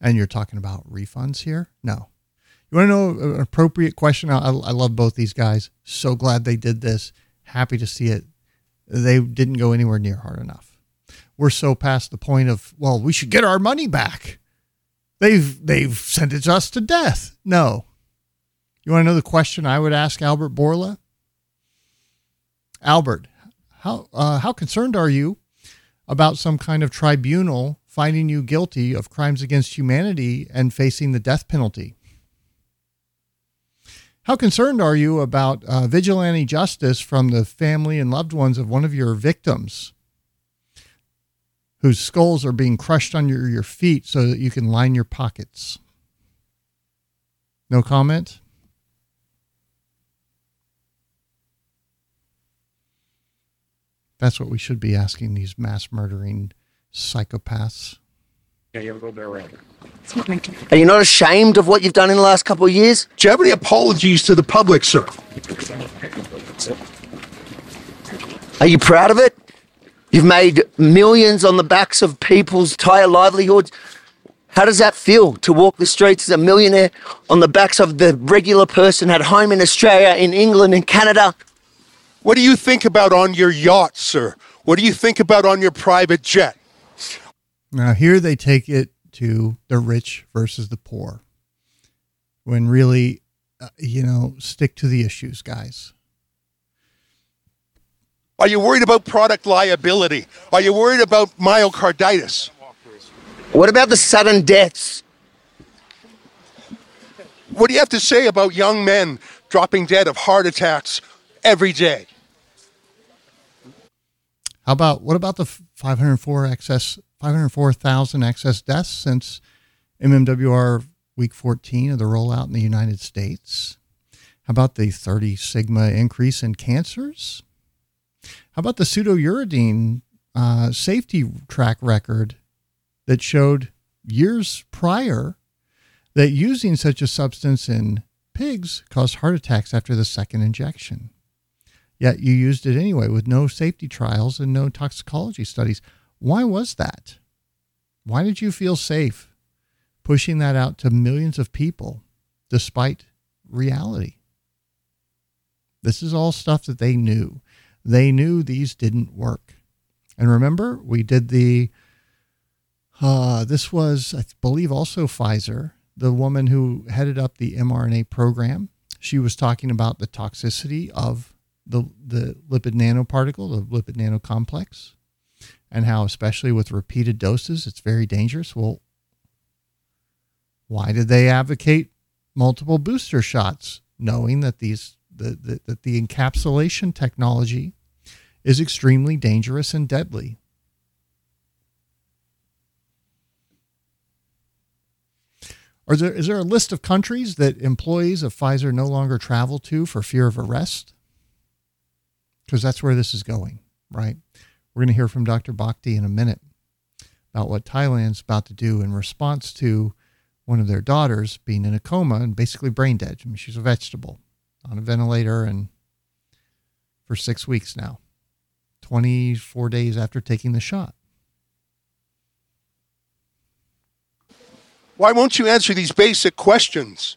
and you're talking about refunds here? No. You want to know an appropriate question? I, I love both these guys. So glad they did this. Happy to see it. They didn't go anywhere near hard enough. We're so past the point of, well, we should get our money back. They've they've sentenced us to death. No. You want to know the question I would ask Albert Bourla? Albert, how uh, how concerned are you about some kind of tribunal finding you guilty of crimes against humanity and facing the death penalty? How concerned are you about uh, vigilante justice from the family and loved ones of one of your victims whose skulls are being crushed under your feet so that you can line your pockets? No comment? That's what we should be asking these mass murdering psychopaths. Yeah, you have a little bit of rank. Are you not ashamed of what you've done in the last couple of years? Do you have any apologies to the public, sir? Are you proud of it? You've made millions on the backs of people's entire livelihoods. How does that feel to walk the streets as a millionaire on the backs of the regular person at home in Australia, in England, in Canada? What do you think about on your yacht, sir? What do you think about on your private jet? Now, here they take it to the rich versus the poor, when really, uh, you know, stick to the issues, guys. Are you worried about product liability? Are you worried about myocarditis? What about the sudden deaths? What do you have to say about young men dropping dead of heart attacks every day? How about, what about the five hundred four excess five hundred four thousand excess deaths since M M W R week fourteen of the rollout in the United States? How about the thirty sigma increase in cancers? How about the pseudouridine uh, safety track record that showed years prior that using such a substance in pigs caused heart attacks after the second injection? Yet you used it anyway with no safety trials and no toxicology studies. Why was that? Why did you feel safe pushing that out to millions of people despite reality? This is all stuff that they knew. They knew these didn't work. And remember, we did the, uh, this was, I believe, also Pfizer, the woman who headed up the mRNA program. She was talking about the toxicity of the, the lipid nanoparticle, the lipid nanocomplex, and how, especially with repeated doses, it's very dangerous. Well, Why did they advocate multiple booster shots, knowing that these the, the, that the encapsulation technology is extremely dangerous and deadly? Or is there, is there a list of countries that employees of Pfizer no longer travel to for fear of arrest? Because that's where this is going, right? We're going to hear from Doctor Bhakti in a minute about what Thailand's about to do in response to one of their daughters being in a coma and basically brain dead. I mean, she's a vegetable on a ventilator and for six weeks now, twenty-four days after taking the shot. Why won't you answer these basic questions?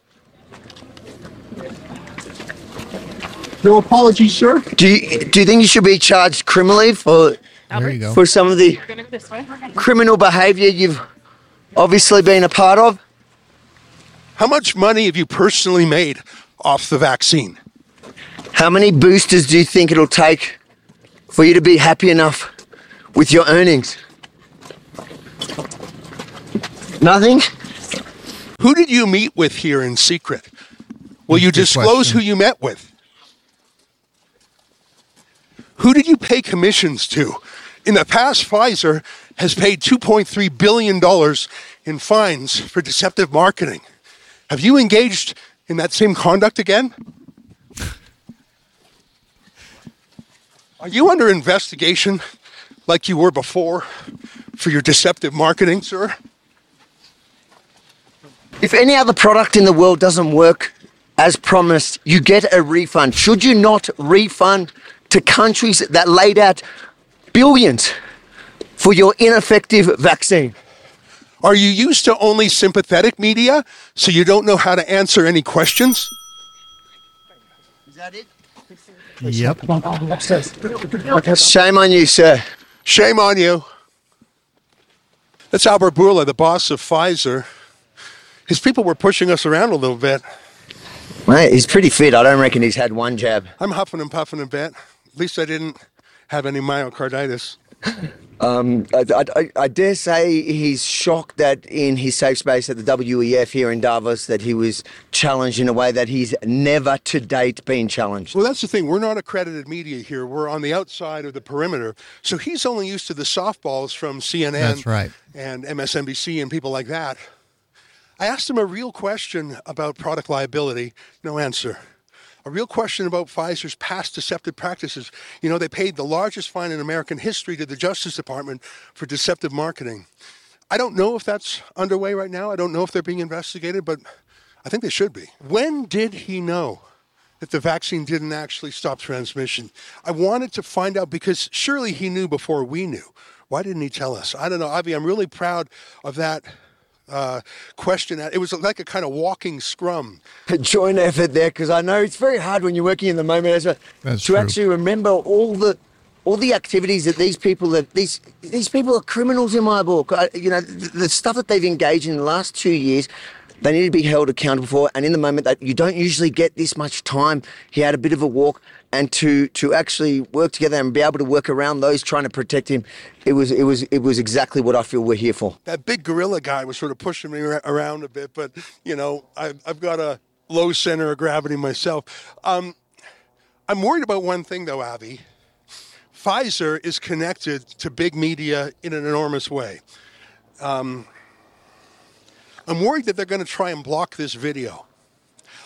No apology, sir. Do you, do you think you should be charged criminally for there you go. for some of the criminal behavior you've obviously been a part of? How much money have you personally made off the vaccine? How many boosters do you think it'll take for you to be happy enough with your earnings? Nothing? Who did you meet with here in secret? Will you disclose who you met with? Who did you pay commissions to? In the past, Pfizer has paid two point three billion dollars in fines for deceptive marketing. Have you engaged in that same conduct again? Are you under investigation like you were before for your deceptive marketing, sir? If any other product in the world doesn't work as promised, you get a refund. Should you not refund to countries that laid out billions for your ineffective vaccine? Are you used to only sympathetic media, so you don't know how to answer any questions? Is that it? Yep. Shame on you, sir. Shame on you. That's Albert Bourla, the boss of Pfizer. His people were pushing us around a little bit. Mate, he's pretty fit. I don't reckon he's had one jab. I'm huffing and puffing a bit. At least I didn't have any myocarditis. Um, I, I, I dare say he's shocked that in his safe space at the W E F here in Davos that he was challenged in a way that he's never to date been challenged. Well, that's the thing. We're not accredited media here. We're on the outside of the perimeter. So he's only used to the softballs from C N N that's right. and M S N B C and people like that. I asked him a real question about product liability. No answer. A real question about Pfizer's past deceptive practices. You know, they paid the largest fine in American history to the Justice Department for deceptive marketing. I don't know if that's underway right now. I don't know if they're being investigated, but I think they should be. When did he know that the vaccine didn't actually stop transmission? I wanted to find out because surely he knew before we knew. Why didn't he tell us? I don't know, Avi, I'm really proud of that Uh, question. It was like a kind of walking scrum. A joint effort there, because I know it's very hard when you're working in the moment as well, to true. actually remember all the all the activities that these people that these these people are criminals in my book. I, you know, the, the stuff that they've engaged in the last two years, they need to be held accountable for. And in the moment that you don't usually get this much time, he had a bit of a walk, and to to actually work together and be able to work around those trying to protect him, it was it was it was exactly what I feel we're here for. That big gorilla guy was sort of pushing me around a bit, but you know, I've, I've got a low center of gravity myself. Um, I'm worried about one thing though, Avi. Pfizer is connected to big media in an enormous way. Um, I'm worried that they're going to try and block this video.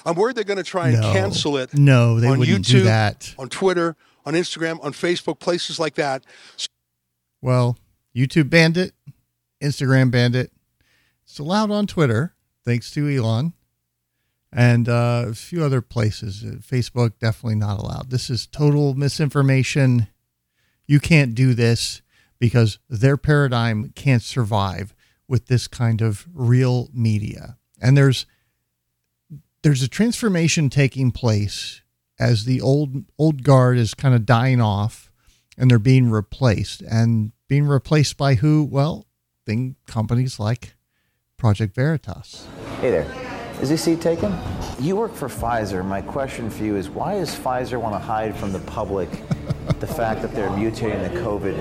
I'm worried they're going to try and no, cancel it no, they on wouldn't YouTube, do that. on Twitter, on Instagram, on Facebook, places like that. Well, YouTube banned it, Instagram banned it. It's allowed on Twitter, thanks to Elon, and uh, a few other places. Facebook, definitely not allowed. This is total misinformation. You can't do this because their paradigm can't survive with this kind of real media. And there's there's a transformation taking place as the old old guard is kind of dying off and they're being replaced. And being replaced by who? Well, thing companies like Project Veritas. Hey there. Is this seat taken? You work for Pfizer. My question for you is, why does Pfizer want to hide from the public the fact that they're mutating the COVID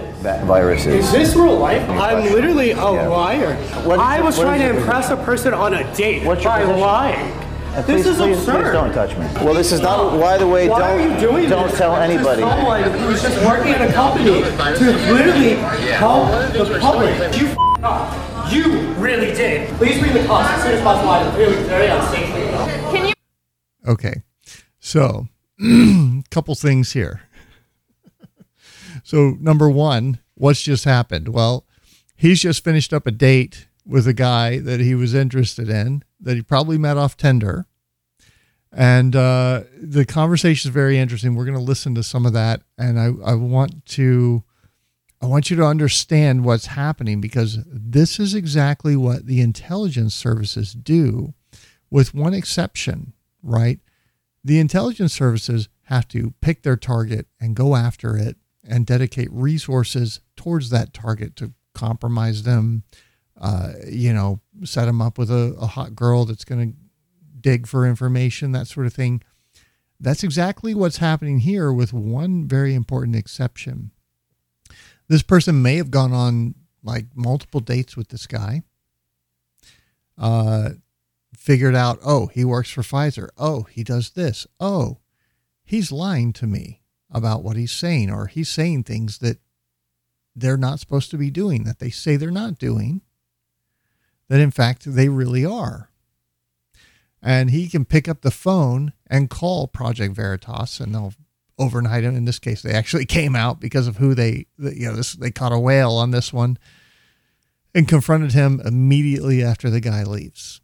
viruses. Is this real life? I'm literally a yeah. liar. What, I was trying to impress a person on a date by position? lying. Uh, please, this is please, absurd. Please don't touch me. Well, this is not, by the way, why don't, are you doing don't this? tell it's anybody. Just someone who's just working at a company to literally help the public. You f***ed up. You really did. Please read the cost as soon as possible. I'm really very unsafe. Can you? Okay. So, a couple things here. So, number one, what's just happened? Well, he's just finished up a date with a guy that he was interested in, that he probably met off Tinder. And uh, the conversation is very interesting. We're going to listen to some of that. And I, I want to, I want you to understand what's happening, because this is exactly what the intelligence services do, with one exception, right? The intelligence services have to pick their target and go after it and dedicate resources towards that target to compromise them, uh, you know, set them up with a, a hot girl that's going to dig for information, that sort of thing. That's exactly what's happening here, with one very important exception. This person may have gone on like multiple dates with this guy, uh, figured out, oh, he works for Pfizer. Oh, he does this. Oh, he's lying to me about what he's saying, or he's saying things that they're not supposed to be doing, that they say they're not doing, that in fact they really are. And he can pick up the phone and call Project Veritas, and they'll overnight him. In this case, they actually came out because of who they, you know, this, they caught a whale on this one, and confronted him immediately after the guy leaves.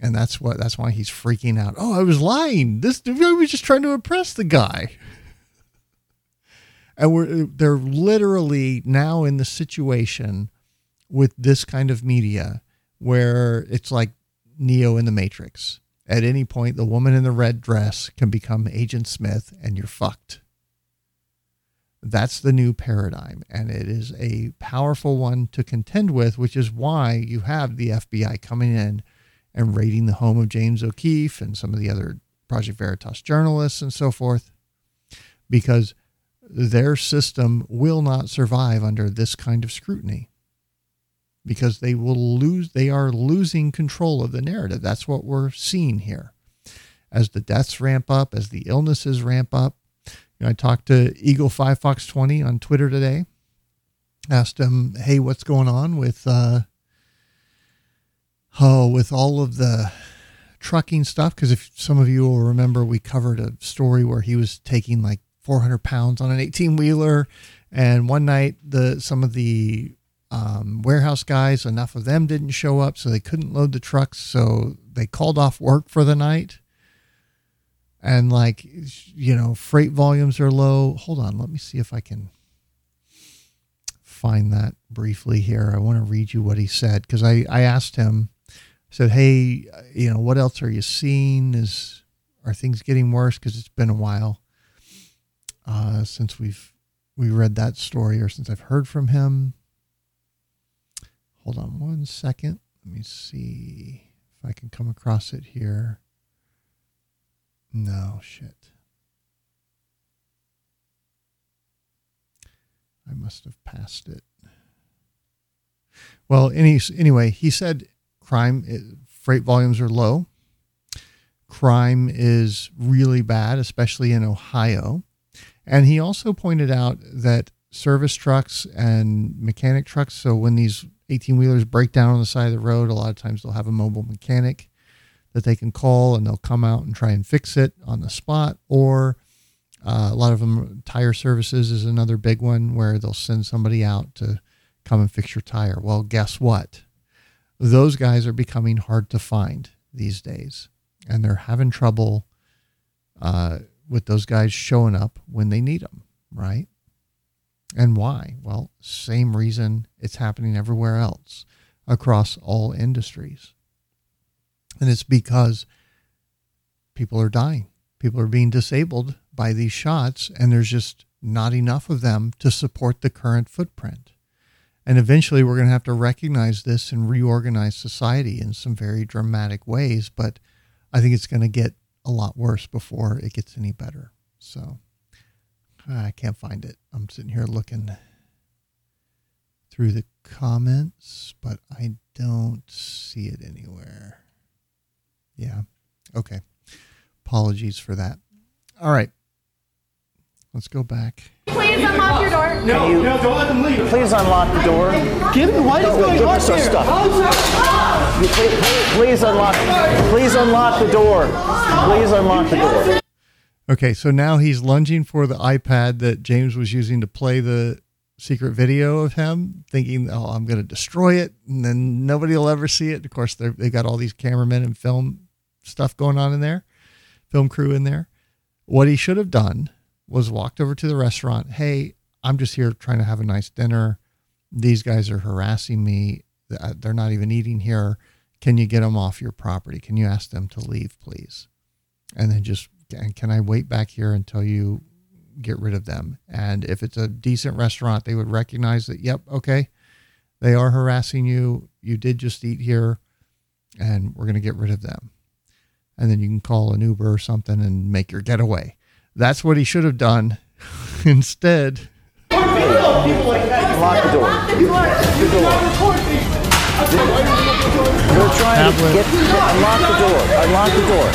And that's what, that's why he's freaking out. Oh, I was lying. This dude was just trying to impress the guy. And we're, they're literally now in the situation with this kind of media where it's like Neo in the Matrix. At any point, the woman in the red dress can become Agent Smith, and you're fucked. That's the new paradigm, and it is a powerful one to contend with, which is why you have the F B I coming in and raiding the home of James O'Keefe and some of the other Project Veritas journalists and so forth, because their system will not survive under this kind of scrutiny, because they will lose, they are losing control of the narrative. That's what we're seeing here. As the deaths ramp up, as the illnesses ramp up. You know, I talked to Eagle five Fox twenty on Twitter today, asked him, hey, what's going on with, uh, oh, with all of the trucking stuff? Because if some of you will remember, we covered a story where he was taking like four hundred pounds on an eighteen wheeler. And one night the, some of the um, warehouse guys, enough of them didn't show up, so they couldn't load the trucks. So they called off work for the night, and like, you know, freight volumes are low. Hold on. Let me see if I can find that briefly here. I want to read you what he said. Cause I, I asked him, I said, hey, you know, what else are you seeing? Is, are things getting worse? Cause it's been a while. Uh, since we've, we read that story, or since I've heard from him. Hold on one second. Let me see if I can come across it here. No, shit. I must have passed it. Well, any, anyway, he said crime, freight volumes are low. Crime is really bad, especially in Ohio. And he also pointed out that service trucks and mechanic trucks, so when these eighteen-wheelers break down on the side of the road, a lot of times they'll have a mobile mechanic that they can call, and they'll come out and try and fix it on the spot. Or uh, a lot of them, tire services is another big one, where they'll send somebody out to come and fix your tire. Well, guess what? Those guys are becoming hard to find these days, and they're having trouble uh, with those guys showing up when they need them, right? And why? Well, same reason it's happening everywhere else across all industries. And it's because people are dying. People are being disabled by these shots, and there's just not enough of them to support the current footprint. And eventually we're going to have to recognize this and reorganize society in some very dramatic ways, but I think it's going to get a lot worse before it gets any better. So I can't find it. I'm sitting here looking through the comments, but I don't see it anywhere. Yeah. Okay. Apologies for that. All right. Let's go back. Please unlock your door. No, you, no, don't let them leave. Please unlock the door. Give it. What is going on here? Stuff. Oh, please, please unlock. Please unlock the door. Please unlock the door. Okay, so now he's lunging for the iPad that James was using to play the secret video of him, thinking, "Oh, I'm going to destroy it, and then nobody will ever see it." Of course, they've got all these cameramen and film stuff going on in there, film crew in there. What he should have done was walked over to the restaurant. Hey, I'm just here trying to have a nice dinner. These guys are harassing me. They're not even eating here. Can you get them off your property? Can you ask them to leave, please? And then just, can I wait back here until you get rid of them? And if it's a decent restaurant, they would recognize that, yep, okay, they are harassing you. You did just eat here, and we're going to get rid of them. And then you can call an Uber or something and make your getaway. That's what he should have done. Instead, lock the door. We're trying to get unlock the door. Unlock the door.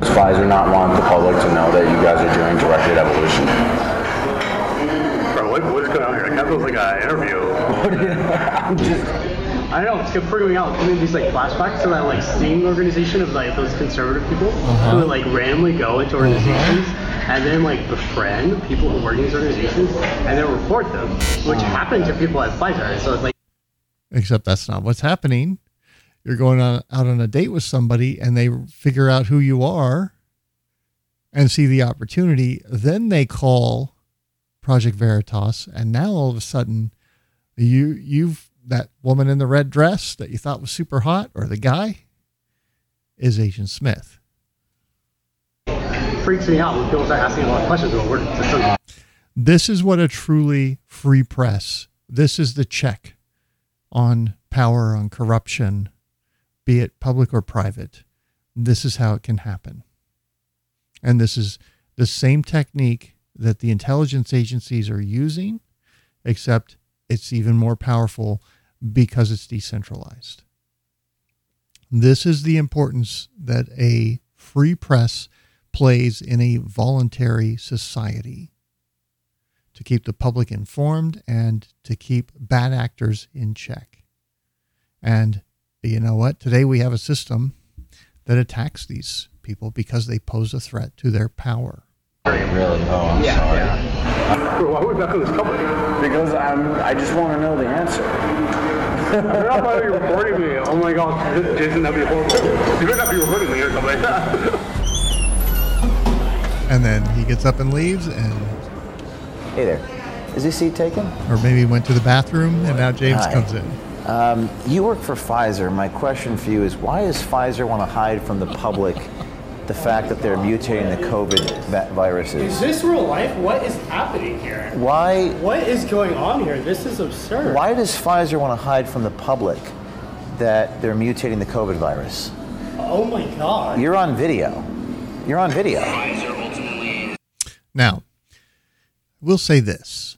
Does Pfizer not want the public to know that you guys are doing directed evolution? Bro, what, what's going on here? Like, that feels like an interview. I'm just. I don't know, it's figuring out these like flashbacks to that like same organization of like those conservative people uh-huh. who would like randomly go into organizations uh-huh. and then like befriend people who work in these organizations and then report them, which happened to people at Pfizer. So it's like, except that's not what's happening. You're going on, out on a date with somebody and they figure out who you are and see the opportunity. Then they call Project Veritas, and now all of a sudden you you've that woman in the red dress that you thought was super hot, or the guy, is Agent Smith. It freaks me out when people start asking a lot of questions about work. This is what a truly free press. This is the check on power, on corruption, be it public or private. This is how it can happen. And this is the same technique that the intelligence agencies are using, except it's even more powerful because it's decentralized. This is the importance that a free press plays in a voluntary society to keep the public informed and to keep bad actors in check. And you know what? Today we have a system that attacks these people because they pose a threat to their power. Really? Oh, I'm yeah, sorry. Yeah. Why would we back on this company? Because I'm, I just want to know the answer. I better not be reporting me. Oh my God, Jason, that'd be horrible. You better not be reporting me or something. And then he gets up and leaves and... Hey there. Is this seat taken? Or maybe he went to the bathroom and now James Hi. comes in. Um, you work for Pfizer. My question for you is, why does Pfizer want to hide from the public the fact that they're mutating the COVID viruses? Is this real life? What is happening here? Why? What is going on here? This is absurd. Why does Pfizer want to hide from the public that they're mutating the COVID virus? Oh my God. You're on video. You're on video. Now, we'll say this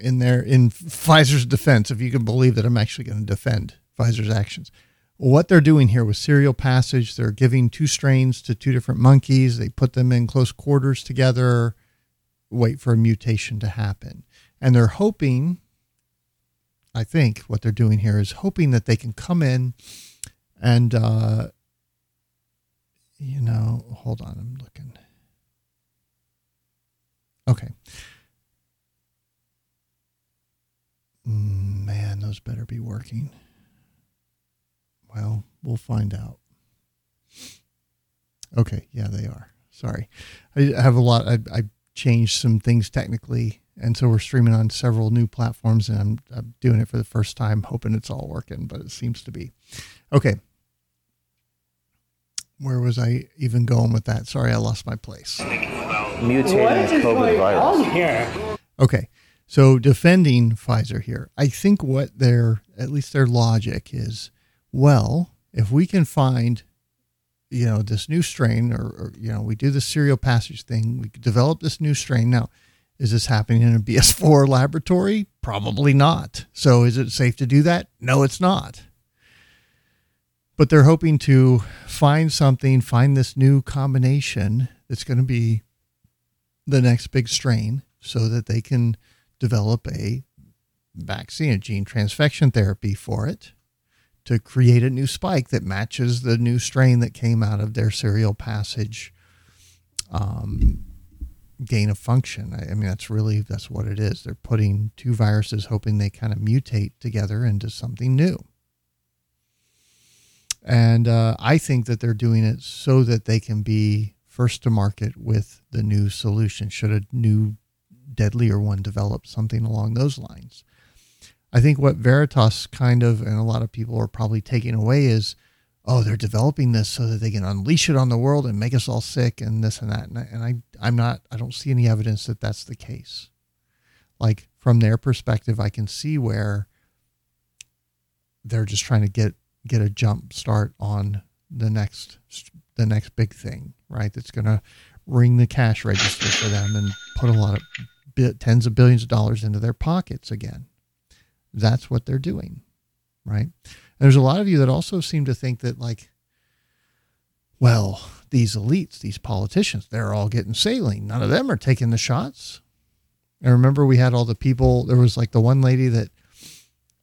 in their, in Pfizer's defense, if you can believe that I'm actually going to defend Pfizer's actions. What they're doing here with serial passage, they're giving two strains to two different monkeys. They put them in close quarters together, wait for a mutation to happen. And they're hoping, I think what they're doing here is hoping that they can come in and, uh, you know, hold on, I'm looking. Okay. Man, those better be working. Well, we'll find out. Okay. Yeah, they are. Sorry. I have a lot. I, I changed some things technically. And so we're streaming on several new platforms and I'm, I'm doing it for the first time, hoping it's all working, but it seems to be. Okay. Where was I even going with that? Sorry. I lost my place. Mutating the COVID virus. Here? Okay. So defending Pfizer here, I think what their, at least their logic is, well, if we can find you know, this new strain, or, or you know, we do the serial passage thing. We develop this new strain. Now, is this happening in a B S four laboratory? Probably not. So is it safe to do that? No, it's not. But they're hoping to find something, find this new combination that's going to be the next big strain so that they can develop a vaccine, a gene transfection therapy for it, to create a new spike that matches the new strain that came out of their serial passage um, gain of function. I, I mean, that's really, that's what it is. They're putting two viruses, hoping they kind of mutate together into something new. And uh, I think that they're doing it so that they can be first to market with the new solution, should a new deadlier one develop, something along those lines. I think what Veritas kind of, and a lot of people are probably taking away, is, oh, they're developing this so that they can unleash it on the world and make us all sick and this and that. And, I, and I, I'm not, I don't see any evidence that that's the case. Like, from their perspective, I can see where they're just trying to get, get a jump start on the next, the next big thing, right? That's going to ring the cash register for them and put a lot of bi- tens of billions of dollars into their pockets again. That's what they're doing, right? And there's a lot of you that also seem to think that, like, well, these elites, these politicians, they're all getting saline. None of them are taking the shots. I remember we had all the people, there was like the one lady that,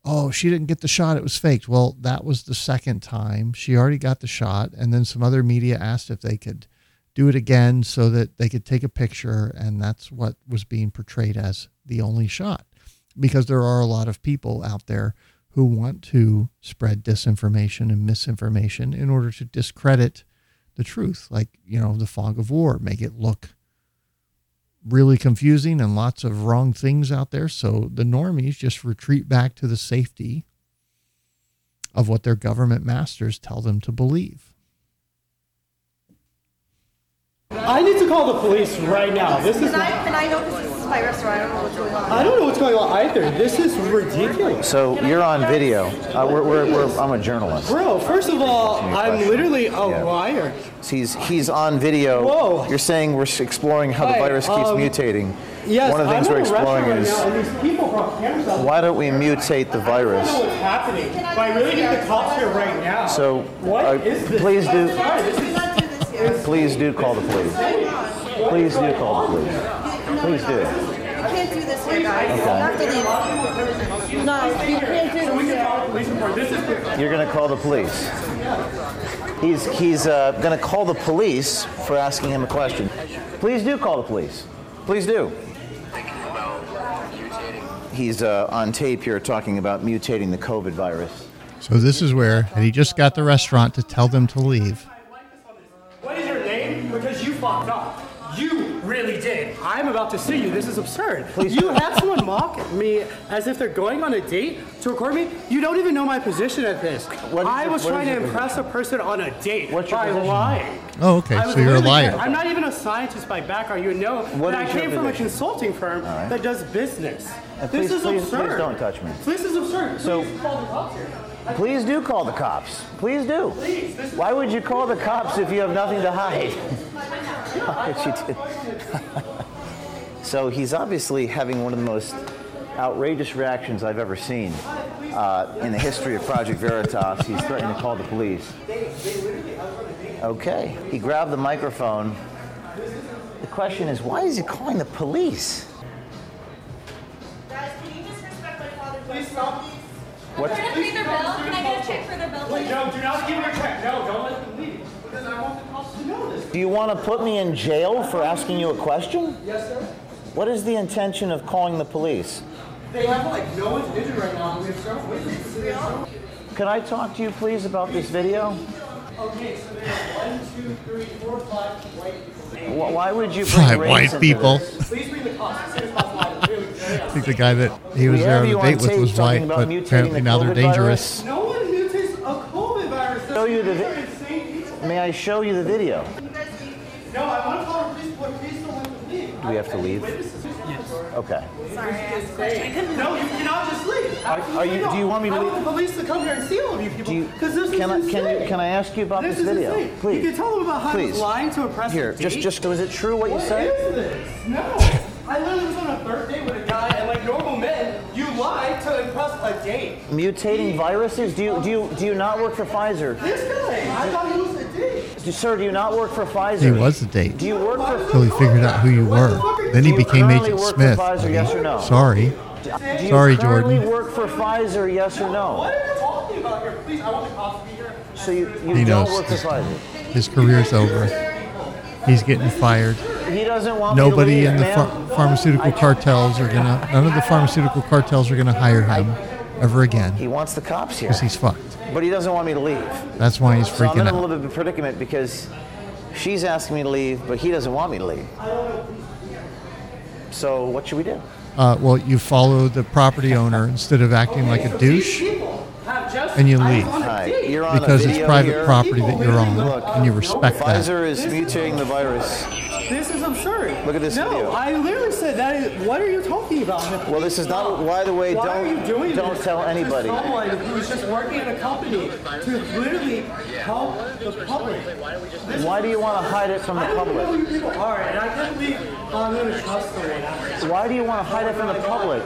oh, she didn't get the shot, it was faked. Well, that was the second time. She already got the shot. And then some other media asked if they could do it again so that they could take a picture. And that's what was being portrayed as the only shot, because there are a lot of people out there who want to spread disinformation and misinformation in order to discredit the truth, like, you know, the fog of war, make it look really confusing and lots of wrong things out there. So the normies just retreat back to the safety of what their government masters tell them to believe. I need to call the police right now. This is my- and I know this is my restaurant. I don't know what's going on. I don't know what's going on either. This is ridiculous. So you're on video. Uh, we're, we're, we're, I'm a journalist. Bro, first of all, I'm literally a yeah. liar. So he's he's on video. Whoa. You're saying we're exploring how Hi, the virus keeps um, mutating. Yes, one of the things we're exploring right is now, why don't we mutate the virus? I don't know what's happening, but I really need the cops here right now. So what uh, is this? Please do. Sorry, this is not Please do call the police. Please do call the police. Please do. You can't do this here, guys. You have to leave. No, you can't do this. You're going to call the police. He's he's uh, going to call the police for asking him a question. Please do call the police. Please do. He's uh, on tape here talking about mutating the COVID virus. So this is where, had he just got the restaurant to tell them to leave. Up. You really did. I'm about to see you. This is absurd. Please. You have someone mock me as if they're going on a date to record me. You don't even know my position at this. What I was your, trying to impress position? a person on a date What's your by position? lying. Oh, okay. So you're a liar. There. I'm not even a scientist by background. You know what that I came from position? a consulting firm right. that does business. Uh, please, this is please, absurd. Please don't touch me. This is absurd. So, please call the cops here. Please do call the cops. Please do. Please, Why would you call the cops if you have nothing to hide? So he's obviously having one of the most outrageous reactions I've ever seen uh, in the history of Project Veritas. He's threatening to call the police. Okay. He grabbed the microphone. The question is, why is he calling the police? Guys, can you just respect my father? Please stop. What? I'm trying to pay their bill. Can I get a check for their bill? Please? No, do not give me a check. No, don't let them leave. Because I want the cops to know this. Do you want to put me in jail for asking you a question? Yes, sir. What is the intention of calling the police? They have, like, no one's injured right now. We have several witnesses. Can I talk to you, please, about this video? Okay, so there's one, two, three, four, five white people. Why would you bring five white people? Please bring the cops. I think the guy that he was there on the date with was white, but apparently now they're dangerous. No one mutates a COVID virus. Show you the vi- May I show you the video? No, I want to call the police, but please don't have to leave. Do we have to leave? Yes. Okay. Sorry, I asked a question. I couldn't. No, you cannot just leave. Are, are you, do you want me to leave? I want the police to come here and see all of you people, because this is can insane. I, can, you, can I ask you about this, this video? Insane. Please. You can tell them about how Please. I was lying to a press Here, just, just, was it true what, what you said? What is this? No. I literally was on a third date with a guy, and like normal men, you lie to impress a date. Mutating Jeez. viruses? Do you, do you, do you not work for Pfizer? This guy, I thought he was a date. Sir, do you not work for Pfizer? He was a date. Do you work for Pfizer? Until he figured out who you were. Then he became Agent Smith. Pfizer, yes or no? Sorry. Sorry, Jordan. Do you currently work for Pfizer, yes or no? What are you talking about here? Please, I want the cops to be here. So you, you don't work for Pfizer? His career's over. He's getting fired. He doesn't want Nobody me to leave, in the phar- pharmaceutical cartels are gonna. None of the pharmaceutical cartels are gonna hire him ever again. He wants the cops here because he's fucked. But he doesn't want me to leave. That's why he's freaking so I'm in out. I'm in a little bit of a predicament because she's asking me to leave, but he doesn't want me to leave. So what should we do? Uh, well, you follow the property owner instead of acting okay, like a so douche, and you leave. Right. You're on because it's private here. property that you're on, Look, and you respect Pfizer that. Pfizer is mutating the virus. This is absurd. Look at this no, video. No, I literally said that is, what are you talking about? Well, this is not, by the way, don't, are you doing don't tell anybody. This someone who's just working at a company to literally help the public. This Why do you want to hide it from the public? I don't know who you people are, and I can't believe I'm going to trust them right now. Why do you want to hide it from the public?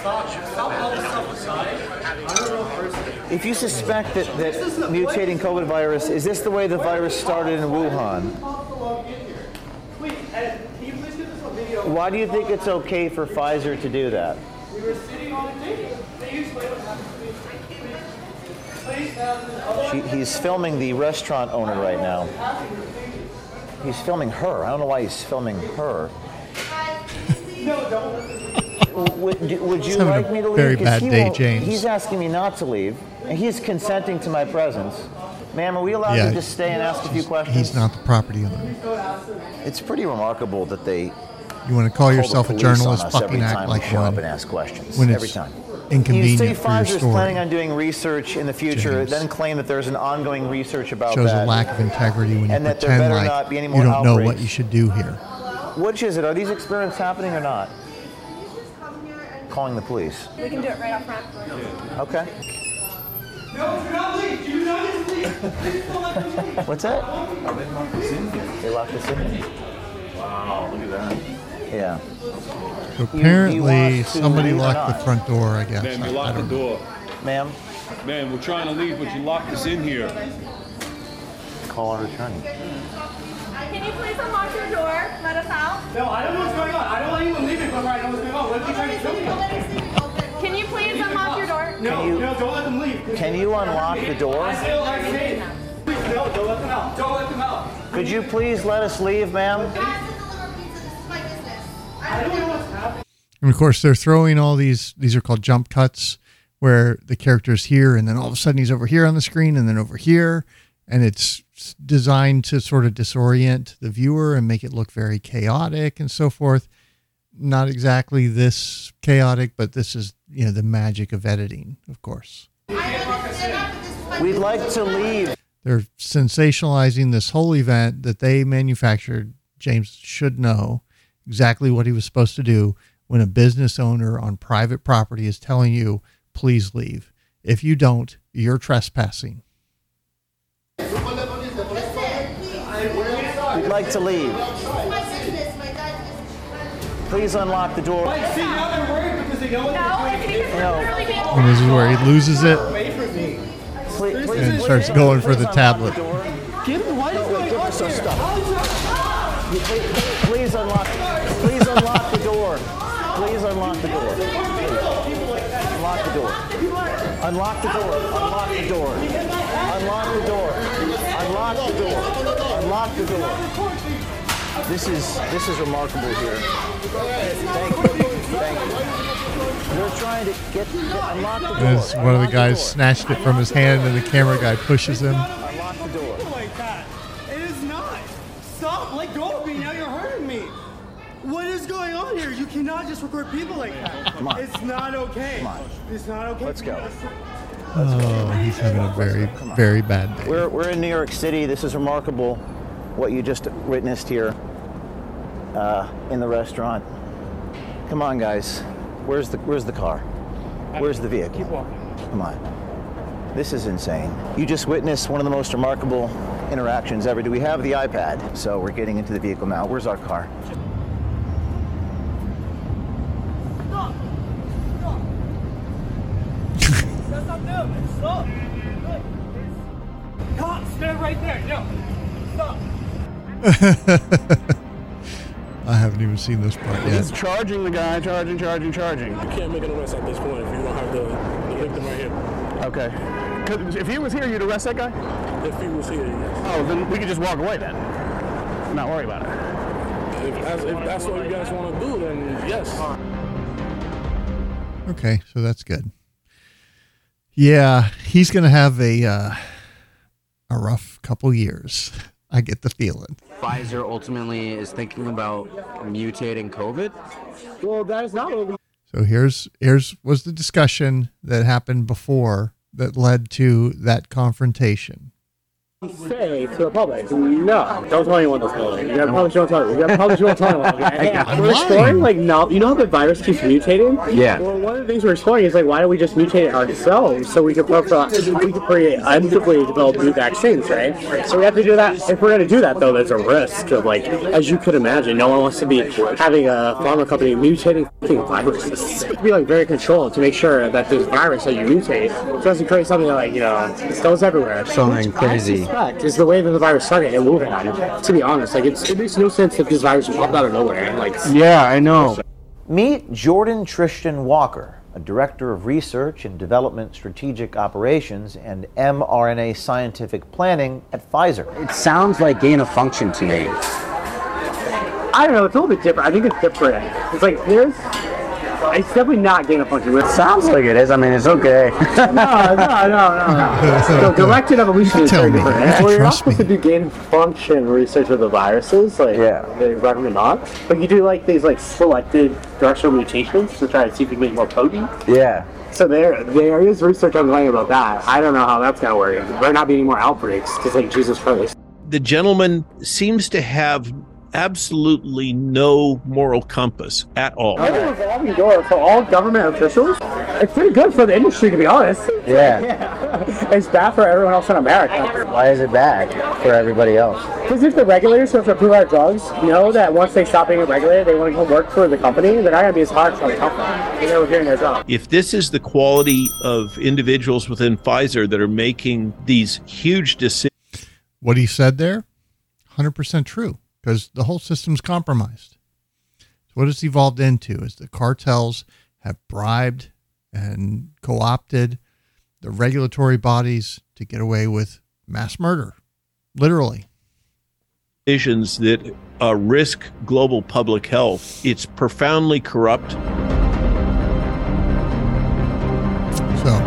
Stop, stop all this stuff aside. I don't know personally. If you suspect that, that mutating COVID virus, is this the way the virus started in Wuhan? Why do you think it's okay for Pfizer to do that? We were sitting on a date. She, he's filming the restaurant owner right now. He's filming her. I don't know why he's filming her. No, don't. Would, would you like me to leave? Very bad day, James. He's asking me not to leave. He's consenting to my presence. Ma'am, are we allowed yeah, to just stay and ask a few questions? He's not the property owner. It's pretty remarkable that they... You want to call yourself a journalist, fucking act like one. When it's inconvenient for your story. You say Pfizer's planning on doing research in the future, then claim that there's an ongoing research about that. Shows a lack of integrity when you pretend like you don't know what you should do here. Which is it? Are these experiments happening or not? Calling the police. We can do it right up front. Okay. No, do not leave. Do not leave. Please don't let me leave. What's that? Oh, they locked us in here. They locked us in here. Wow, look at that. Yeah. So apparently, you, you somebody locked the front door, I guess. Ma'am, you locked the door. Know. Ma'am? Ma'am, we're trying to leave, but you locked us in here. Call our attorney. Can you please unlock your door? Let us out? No, I don't know what's going on. I don't want anyone leaving, but I know what's going on. What if you try to kill me? Can you please unlock your door? No, you, no, don't let them leave. Can you unlock the door? I feel like safe. Please, no, don't let them out. Don't let them out. Could you please let us leave, ma'am? I don't know what's happening. And of course, they're throwing all these, these are called jump cuts, where the character's here, and then all of a sudden he's over here on the screen, and then over here, and it's designed to sort of disorient the viewer and make it look very chaotic and so forth. Not exactly this chaotic, but this is, you know, the magic of editing, of course. We'd like to leave. They're sensationalizing this whole event that they manufactured. James should know exactly what he was supposed to do when a business owner on private property is telling you, please leave. If you don't, you're trespassing. We'd like to leave. Please unlock the door. Like, see, now they're worried because they know what they're doing. No. And this is where he loses it. Please, please, and starts going for the tablet. Give him what is going on here? Please unlock. Please unlock the door. Please unlock the door. Unlock the door. Unlock the door. Unlock the door. Unlock the door. Unlock the door. Unlock the door. Unlock the door. This is this is remarkable here. Thank you. Thank you. They're trying to get, get unlock the door. As one of the guys snatched it from his hand and the camera guy pushes him. Unlock the door. Like that. It is not. Stop. Let go of me. Now you're hurting me. What is going on here? You cannot just record people like that. Come on. It's not okay. Come on. It's not okay. Let's go. Oh, he's having a very, very bad day. We're we're in New York City. This is remarkable what you just witnessed here. Uh, in the restaurant. Come on, guys. Where's the Where's the car? Where's the vehicle? Keep walking. Come on. This is insane. You just witnessed one of the most remarkable interactions ever. Do we have the iPad? So we're getting into the vehicle now. Where's our car? Stop! Stop! That's not them. Stop! Cop, stand right there. No. Stop. I haven't even seen this part yet. He's charging the guy, charging, charging, charging. You can't make an arrest at this point if you don't have the, the victim right here. Okay. 'Cause if he was here, you'd arrest that guy? If he was here, yes. Oh, then we could just walk away then. Not worry about it. If that's, if that's what you guys want to do, then yes. Okay, so that's good. Yeah, he's going to have a uh, a rough couple years. I get the feeling. Pfizer ultimately is thinking about mutating COVID. Well, that is not what we- So here's here's was the discussion that happened before that led to that confrontation. Say to the public, no, don't tell anyone this building. You gotta publish, don't tell anyone. You gotta publish, don't tell anyone. Okay? We're exploring, like, no, you know how the virus keeps mutating? Yeah. Well, one of the things we're exploring is, like, why don't we just mutate it ourselves so we can preemptively develop new vaccines, right? So we have to do that. If we're gonna do that, though, there's a risk of, like, as you could imagine, no one wants to be having a pharma company mutating viruses. It has to be, like, very controlled to make sure that this virus that you mutate doesn't create something that, like, you know, it goes everywhere. Something crazy. Is the way that the virus started and moving on it. To be honest, like it's, it makes no sense if this virus popped out of nowhere. And like, yeah, I know. Meet Jordan Tristan Walker, a director of research and development, strategic operations, and mRNA scientific planning at Pfizer. It sounds like gain of function to me. I don't know. It's a little bit different. I think it's different. It's like there's. It's definitely not gain of function. It sounds like it is. I mean, it's okay. no, no, no, no, no. The directed evolution is very different. Yeah, well, you're not supposed me. to do gain of function research with the viruses. Like, yeah. They recommend not. But you do, like, these, like, selected directional mutations to try to see if you can make more potent. Yeah. So there, there is research ongoing about that. I don't know how that's going to work. There might not be any more outbreaks. Just like Jesus Christ. The gentleman seems to have absolutely no moral compass at all. It's a revolving door for all government officials. It's pretty good for the industry, to be honest. Yeah. yeah. It's bad for everyone else in America. Why is it bad for everybody else? Because if the regulators who have to approve our drugs know that once they stop being regulated, they want to go work for the company, they're not going to be as hard for the company. They know we're doing their job. If this is the quality of individuals within Pfizer that are making these huge decisions. What he said there, one hundred percent true. Because the whole system's compromised. So what it's evolved into is the cartels have bribed and co-opted the regulatory bodies to get away with mass murder, literally. Decisions that uh, risk global public health. It's profoundly corrupt. So.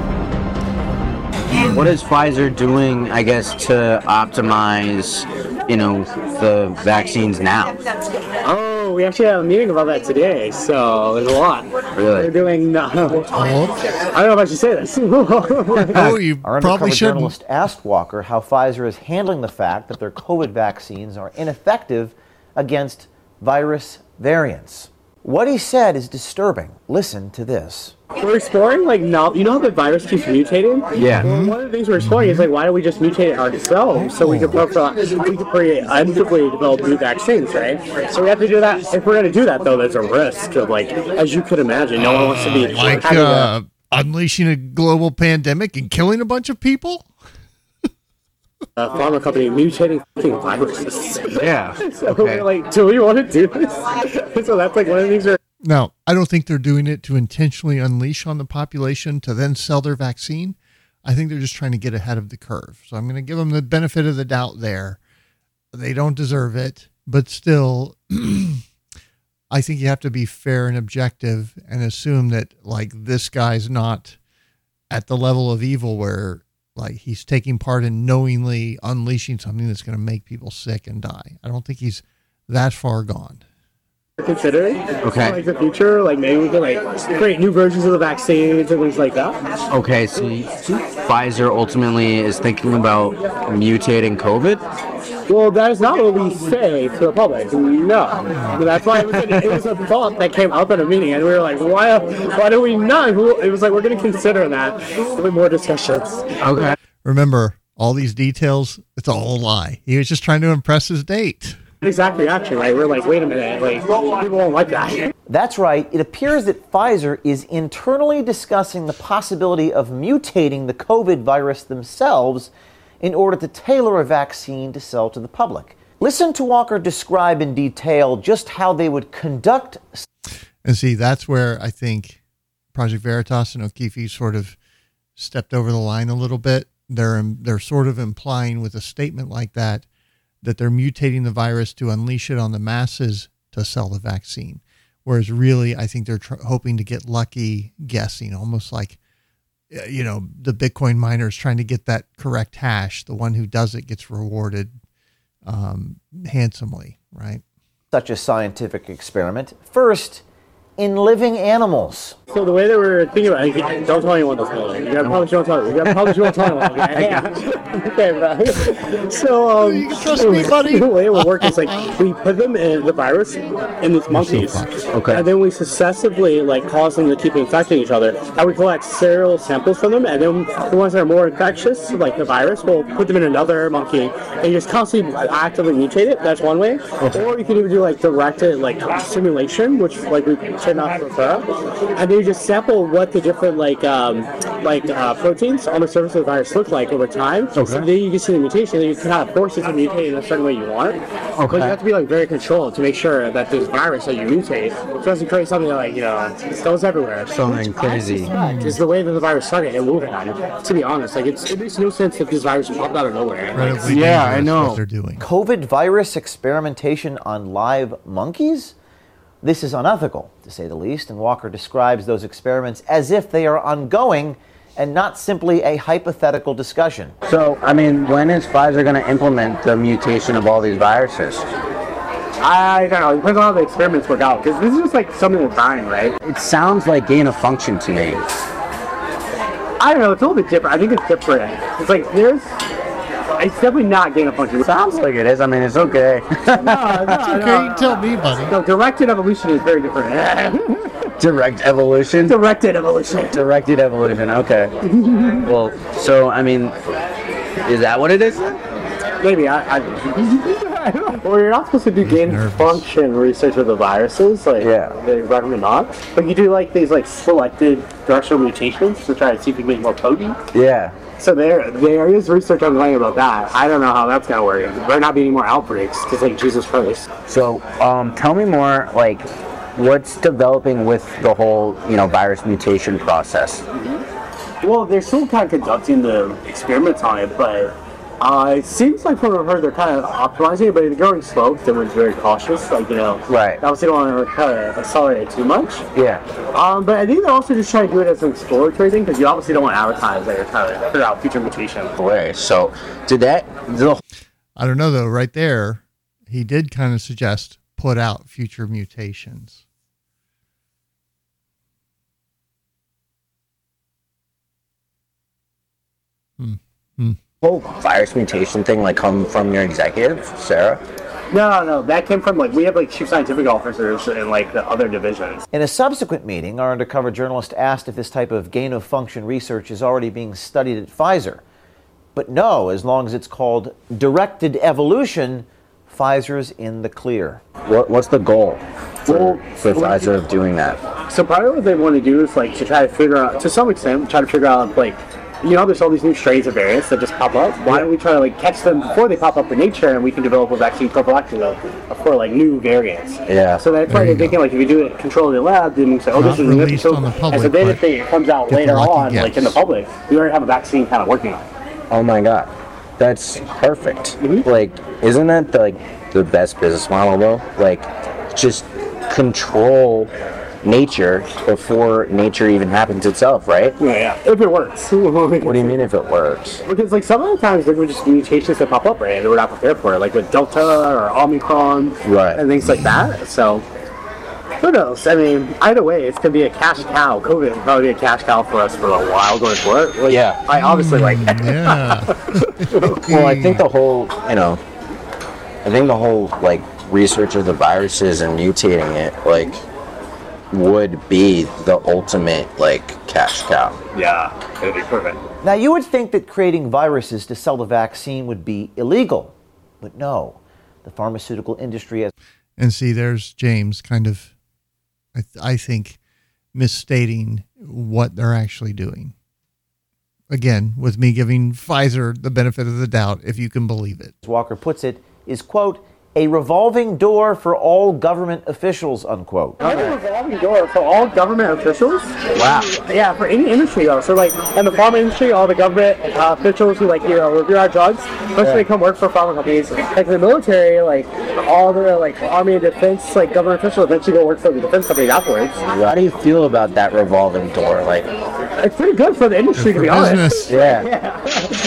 What is Pfizer doing, I guess, to optimize, you know, the vaccines now? Oh, we actually had a meeting about that today, so there's a lot. Really? They're doing... Uh, oh. I don't know if I should say this. oh, you Our probably should. Our journalist asked Walker how Pfizer is handling the fact that their COVID vaccines are ineffective against virus variants. What he said is disturbing. Listen to this. We're exploring, like, no, you know how the virus keeps mutating? Yeah. Well, one of the things we're exploring is, like, why don't we just mutate it ourselves so we can preemptively develop new vaccines, right? So we have to do that. If we're going to do that, though, there's a risk of, like, as you could imagine, no one wants to be... Like uh, a, unleashing a global pandemic and killing a bunch of people? A pharma company mutating viruses. Yeah. so okay. We're like, do we want to do this? so that's, like, one of the things we're... Now, I don't think they're doing it to intentionally unleash on the population to then sell their vaccine. I think they're just trying to get ahead of the curve. So I'm going to give them the benefit of the doubt there. They don't deserve it, but still, I think you have to be fair and objective and assume that, like, this guy's not at the level of evil where, like, he's taking part in knowingly unleashing something that's going to make people sick and die. I don't think he's that far gone. Considering okay so, like the future, like maybe we can like create new versions of the vaccines and things like that. Okay, so Pfizer ultimately is thinking about mutating COVID. Well, that is not what we say to the public. No. That's why it was, a, it was a thought that came up at a meeting, and we were like, why why do we not? It was like, we're going to consider that. There'll be more discussions. Okay. Remember, all these details, it's all a lie. He was just trying to impress his date. Exactly, actually, right? We're like, wait a minute, like, people won't like that. That's right. It appears that Pfizer is internally discussing the possibility of mutating the COVID virus themselves in order to tailor a vaccine to sell to the public. Listen to Walker describe in detail just how they would conduct. And see, that's where I think Project Veritas and O'Keefe sort of stepped over the line a little bit. They're, they're sort of implying with a statement like that, that they're mutating the virus to unleash it on the masses to sell the vaccine. Whereas really, I think they're tr- hoping to get lucky guessing, almost like, you know, the Bitcoin miners trying to get that correct hash. The one who does it gets rewarded um, handsomely, right? Such a scientific experiment. First, in living animals. So the way that we're thinking about it, like, don't tell anyone this building. You gotta probably don't tell anyone. You gotta probably don't tell anyone. Okay, yeah. Okay, bro. So um, you trust me, buddy. The way it would work is like we put them in the virus in these monkeys, so okay, and then we successively like cause them to keep infecting each other. And we collect serial samples from them, and then the ones that are more infectious, like the virus, we'll put them in another monkey and just constantly actively mutate it. That's one way. Okay. Or you can even do like directed like simulation, which like we should not prefer, and then you just sample what the different like um, like uh, proteins on the surface of the virus look like over time. Okay. So then you can see the mutation, and you can kind of force it to mutate in a certain way you want. Okay. But you have to be like very controlled to make sure that this virus that you mutate doesn't create something that, like, you know, it goes everywhere. Something crazy. It's the way that the virus started and moving on. To be honest, like it's, it makes no sense that this virus popped out of nowhere. Right. Like, yeah, I know. They're doing COVID virus experimentation on live monkeys. This is unethical, to say the least, and Walker describes those experiments as if they are ongoing and not simply a hypothetical discussion. So, I mean, when is Pfizer going to implement the mutation of all these viruses? I don't know. It depends on how the experiments work out, because this is just like something we're buying, right? It sounds like gain of function to me. I don't know. It's a little bit different. I think it's different. It's like there's... It's definitely not gain of function. Sounds like it is. I mean, it's okay. No, no, it's okay. No, you no, tell no. me, buddy. No, directed evolution is very different. Direct evolution? Directed evolution. Directed evolution, okay. Well, so, I mean, is that what it is? Maybe. I. I Well, you're not supposed to do gain of function research with the viruses, like, yeah, they recommend not. But you do like these like selected directional mutations to try to see if you can make more potent. Yeah. So there, there is research ongoing about that. I don't know how that's gonna work. There might not be any more outbreaks. Just like Jesus Christ. So, um, tell me more. Like, what's developing with the whole, you know, virus mutation process? Mm-hmm. Well, they're still kind of conducting the experiments on it, but. Uh, it seems like from what I've heard, they're kind of optimizing it, but they're going slow. They were very cautious, like, you know. Right. Obviously, they don't want to kind of accelerate it too much. Yeah. Um, but I think they're also just trying to do it as an exploratory thing, because you obviously don't want to advertise that you're trying to figure out future mutations. Right. So, did that... The- I don't know, though. Right there, he did kind of suggest put out future mutations. Hmm. Hmm. Whole virus mutation thing like come from your executive, Sarah? No, no, no. That came from like we have like chief scientific officers in like the other divisions. In a subsequent meeting, our undercover journalist asked if this type of gain of function research is already being studied at Pfizer. But no, as long as it's called directed evolution, Pfizer's in the clear. What what's the goal for, well, for Pfizer of doing that? So probably what they want to do is like to try to figure out, to some extent, try to figure out like, you know, there's all these new strains of variants that just pop up. Why don't we try to like catch them before they pop up in nature, and we can develop a vaccine prophylactically for like new variants. Yeah. So that's why they're thinking like if you do it controlled in the lab, then we say, oh, not this is an episode. On the public, and so then if it comes out later on, guess. like in the public, we already have a vaccine kind of working on it. Oh my God, that's perfect. Mm-hmm. Like, isn't that the, like the best business model though? Like, just control nature before nature even happens itself, right? Yeah, yeah. If it works. What do you mean if it works? Because like some of the times like we're just mutations that pop up, right? And we're not prepared for it, like with Delta or Omicron, right, and things like that. So who knows? I mean, either way, it's gonna be a cash cow. COVID will probably be a cash cow for us for a while going forward. Like, yeah. I obviously like. Yeah. Well, I think the whole, you know, I think the whole, like, research of the viruses and mutating it, like, would be the ultimate, like, cash cow. Yeah, it would be perfect. Now, you would think that creating viruses to sell the vaccine would be illegal, but no. The pharmaceutical industry has... And see, there's James kind of, I, th- I think, misstating what they're actually doing. Again, with me giving Pfizer the benefit of the doubt, if you can believe it. As Walker puts it, is, quote, a revolving door for all government officials, unquote. Okay. A revolving door for all government officials? Wow. Yeah, for any industry, though. So, like, in the pharma industry, all the government uh, officials who, like, you know, review our drugs, mostly yeah. they come work for pharma companies. Like, in the military, like, all the, like, Army and Defense, like, government officials eventually go work for the defense companies afterwards. How do you feel about that revolving door? Like, it's pretty good for the industry, to be business. honest. Yeah. yeah.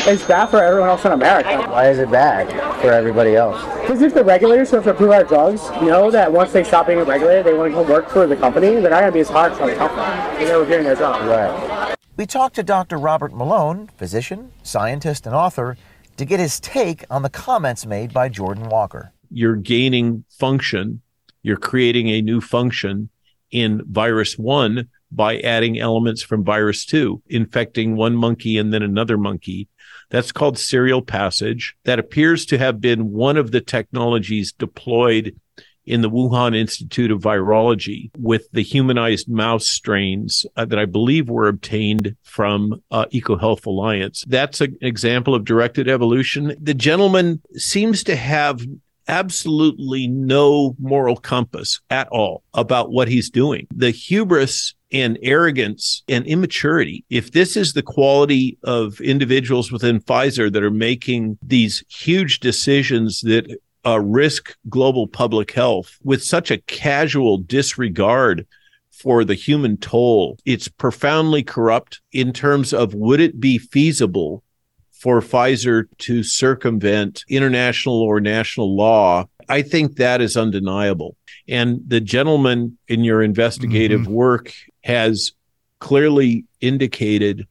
It's bad for everyone else in America. Why is it bad for everybody else? Because if the regulators who have to approve our drugs know that once they stop being regulated, they want to go work for the company, they're not going to be as hard for the company. They're doing their job. Right. We talked to Doctor Robert Malone, physician, scientist, and author, to get his take on the comments made by Jordan Walker. You're gaining function. You're creating a new function in virus one by adding elements from virus two, infecting one monkey and then another monkey. That's called serial passage. That appears to have been one of the technologies deployed in the Wuhan Institute of Virology with the humanized mouse strains uh, that I believe were obtained from uh, EcoHealth Alliance. That's an example of directed evolution. The gentleman seems to have absolutely no moral compass at all about what he's doing. The hubris and arrogance and immaturity. If this is the quality of individuals within Pfizer that are making these huge decisions that uh, risk global public health with such a casual disregard for the human toll, it's profoundly corrupt in terms of would it be feasible for Pfizer to circumvent international or national law. I think that is undeniable. And the gentleman in your investigative mm-hmm. work has clearly indicated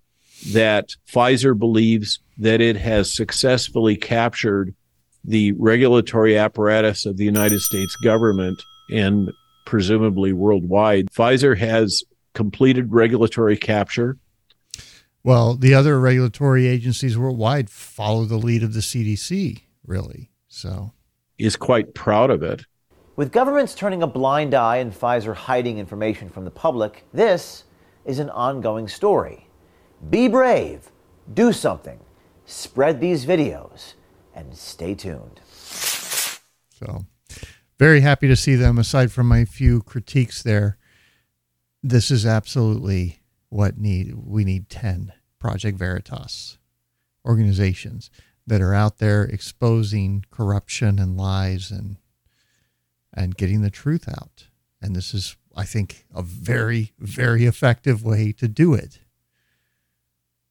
that Pfizer believes that it has successfully captured the regulatory apparatus of the United States government and presumably worldwide. Pfizer has completed regulatory capture. Well, the other regulatory agencies worldwide follow the lead of the C D C, really. So, is quite proud of it. With governments turning a blind eye and Pfizer hiding information from the public, this is an ongoing story. Be brave, do something, spread these videos, and stay tuned. So, very happy to see them. Aside from my few critiques there, this is absolutely what need we need ten Project Veritas organizations that are out there exposing corruption and lies and and getting the truth out. And this is, I think, a very, very effective way to do it.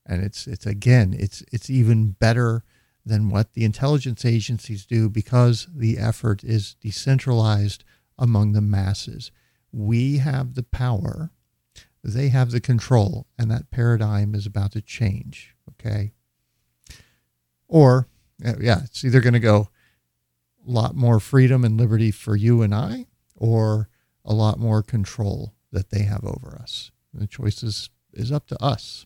And it's, it's again, it's, it's even better than what the intelligence agencies do because the effort is decentralized among the masses. We have the power, they have the control, and that paradigm is about to change, okay? Or, yeah, it's either going to go a lot more freedom and liberty for you and I, or a lot more control that they have over us. And the choice is, is up to us.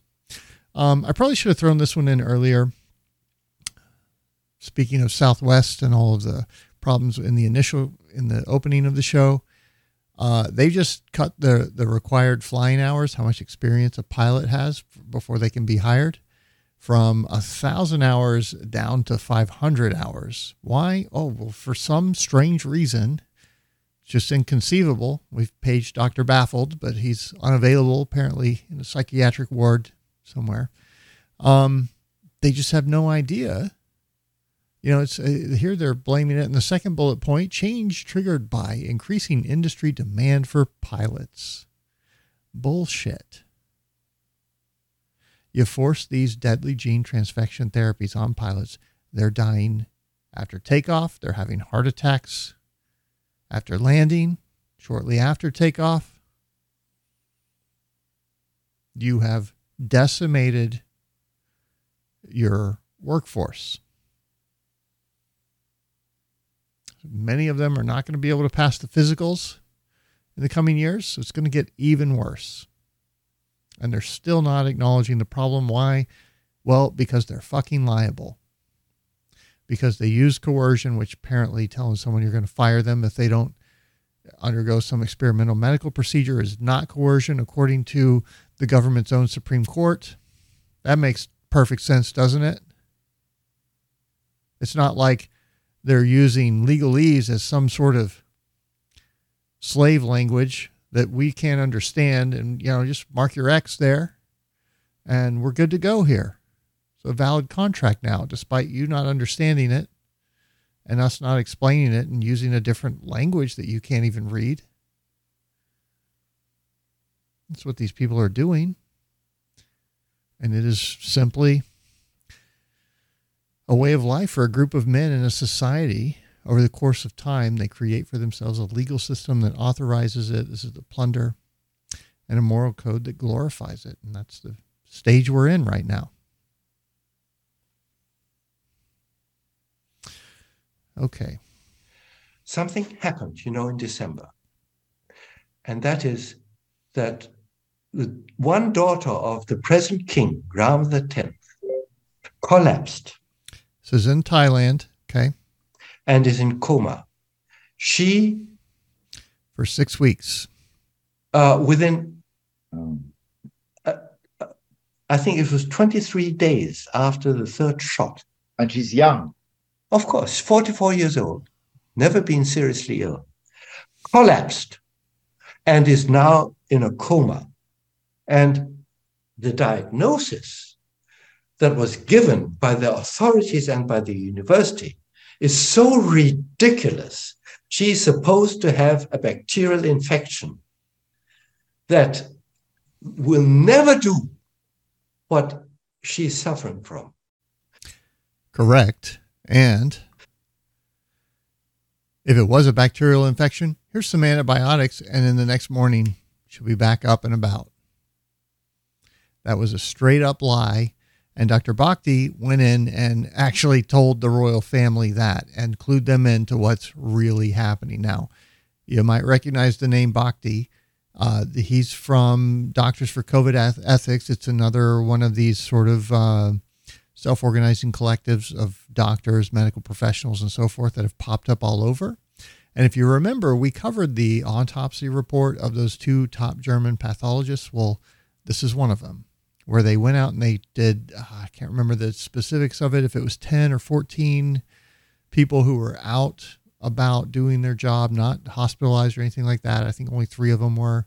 Um, I probably should have thrown this one in earlier. Speaking of Southwest and all of the problems in the initial, in the opening of the show, uh, they just cut the, the required flying hours, how much experience a pilot has before they can be hired, from a thousand hours down to five hundred hours. Why? Oh, well, for some strange reason, it's just inconceivable. We've paged Doctor Baffled, but he's unavailable apparently in a psychiatric ward somewhere. Um, they just have no idea. You know, it's uh, here they're blaming it. And the second bullet point, change triggered by increasing industry demand for pilots. Bullshit. You force these deadly gene transfection therapies on pilots. They're dying after takeoff. They're having heart attacks after landing, shortly after takeoff. You have decimated your workforce. Many of them are not going to be able to pass the physicals in the coming years, so it's going to get even worse. And they're still not acknowledging the problem. Why? Well, because they're fucking liable. Because they use coercion, which apparently telling someone you're going to fire them if they don't undergo some experimental medical procedure is not coercion, according to the government's own Supreme Court. That makes perfect sense, doesn't it? It's not like they're using legalese as some sort of slave language that we can't understand, and, you know, just mark your X there and we're good to go here. It's a valid contract now, despite you not understanding it and us not explaining it and using a different language that you can't even read. That's what these people are doing. And it is simply a way of life for a group of men in a society. Over the course of time, they create for themselves a legal system that authorizes it. This is the plunder, and a moral code that glorifies it. And that's the stage we're in right now. Okay. Something happened, you know, in December. And that is that the one daughter of the present king, Ram the tenth, collapsed. This is in Thailand. Okay. And is in coma. She... For six weeks. Uh, within, uh, I think it was twenty-three days after the third shot. And she's young. Of course, forty-four years old, never been seriously ill, collapsed, and is now in a coma. And the diagnosis that was given by the authorities and by the university is so ridiculous. She's supposed to have a bacterial infection that will never do what she's suffering from. Correct. And if it was a bacterial infection, here's some antibiotics, and then the next morning she'll be back up and about. That was a straight up lie. And Doctor Bhakti went in and actually told the royal family that and clued them into what's really happening. Now, you might recognize the name Bhakti. Uh, he's from Doctors for COVID Ethics. It's another one of these sort of uh, self-organizing collectives of doctors, medical professionals, and so forth that have popped up all over. And if you remember, we covered the autopsy report of those two top German pathologists. Well, this is one of them, where they went out and they did, uh, I can't remember the specifics of it, if it was ten or fourteen people who were out about doing their job, not hospitalized or anything like that. I think only three of them were.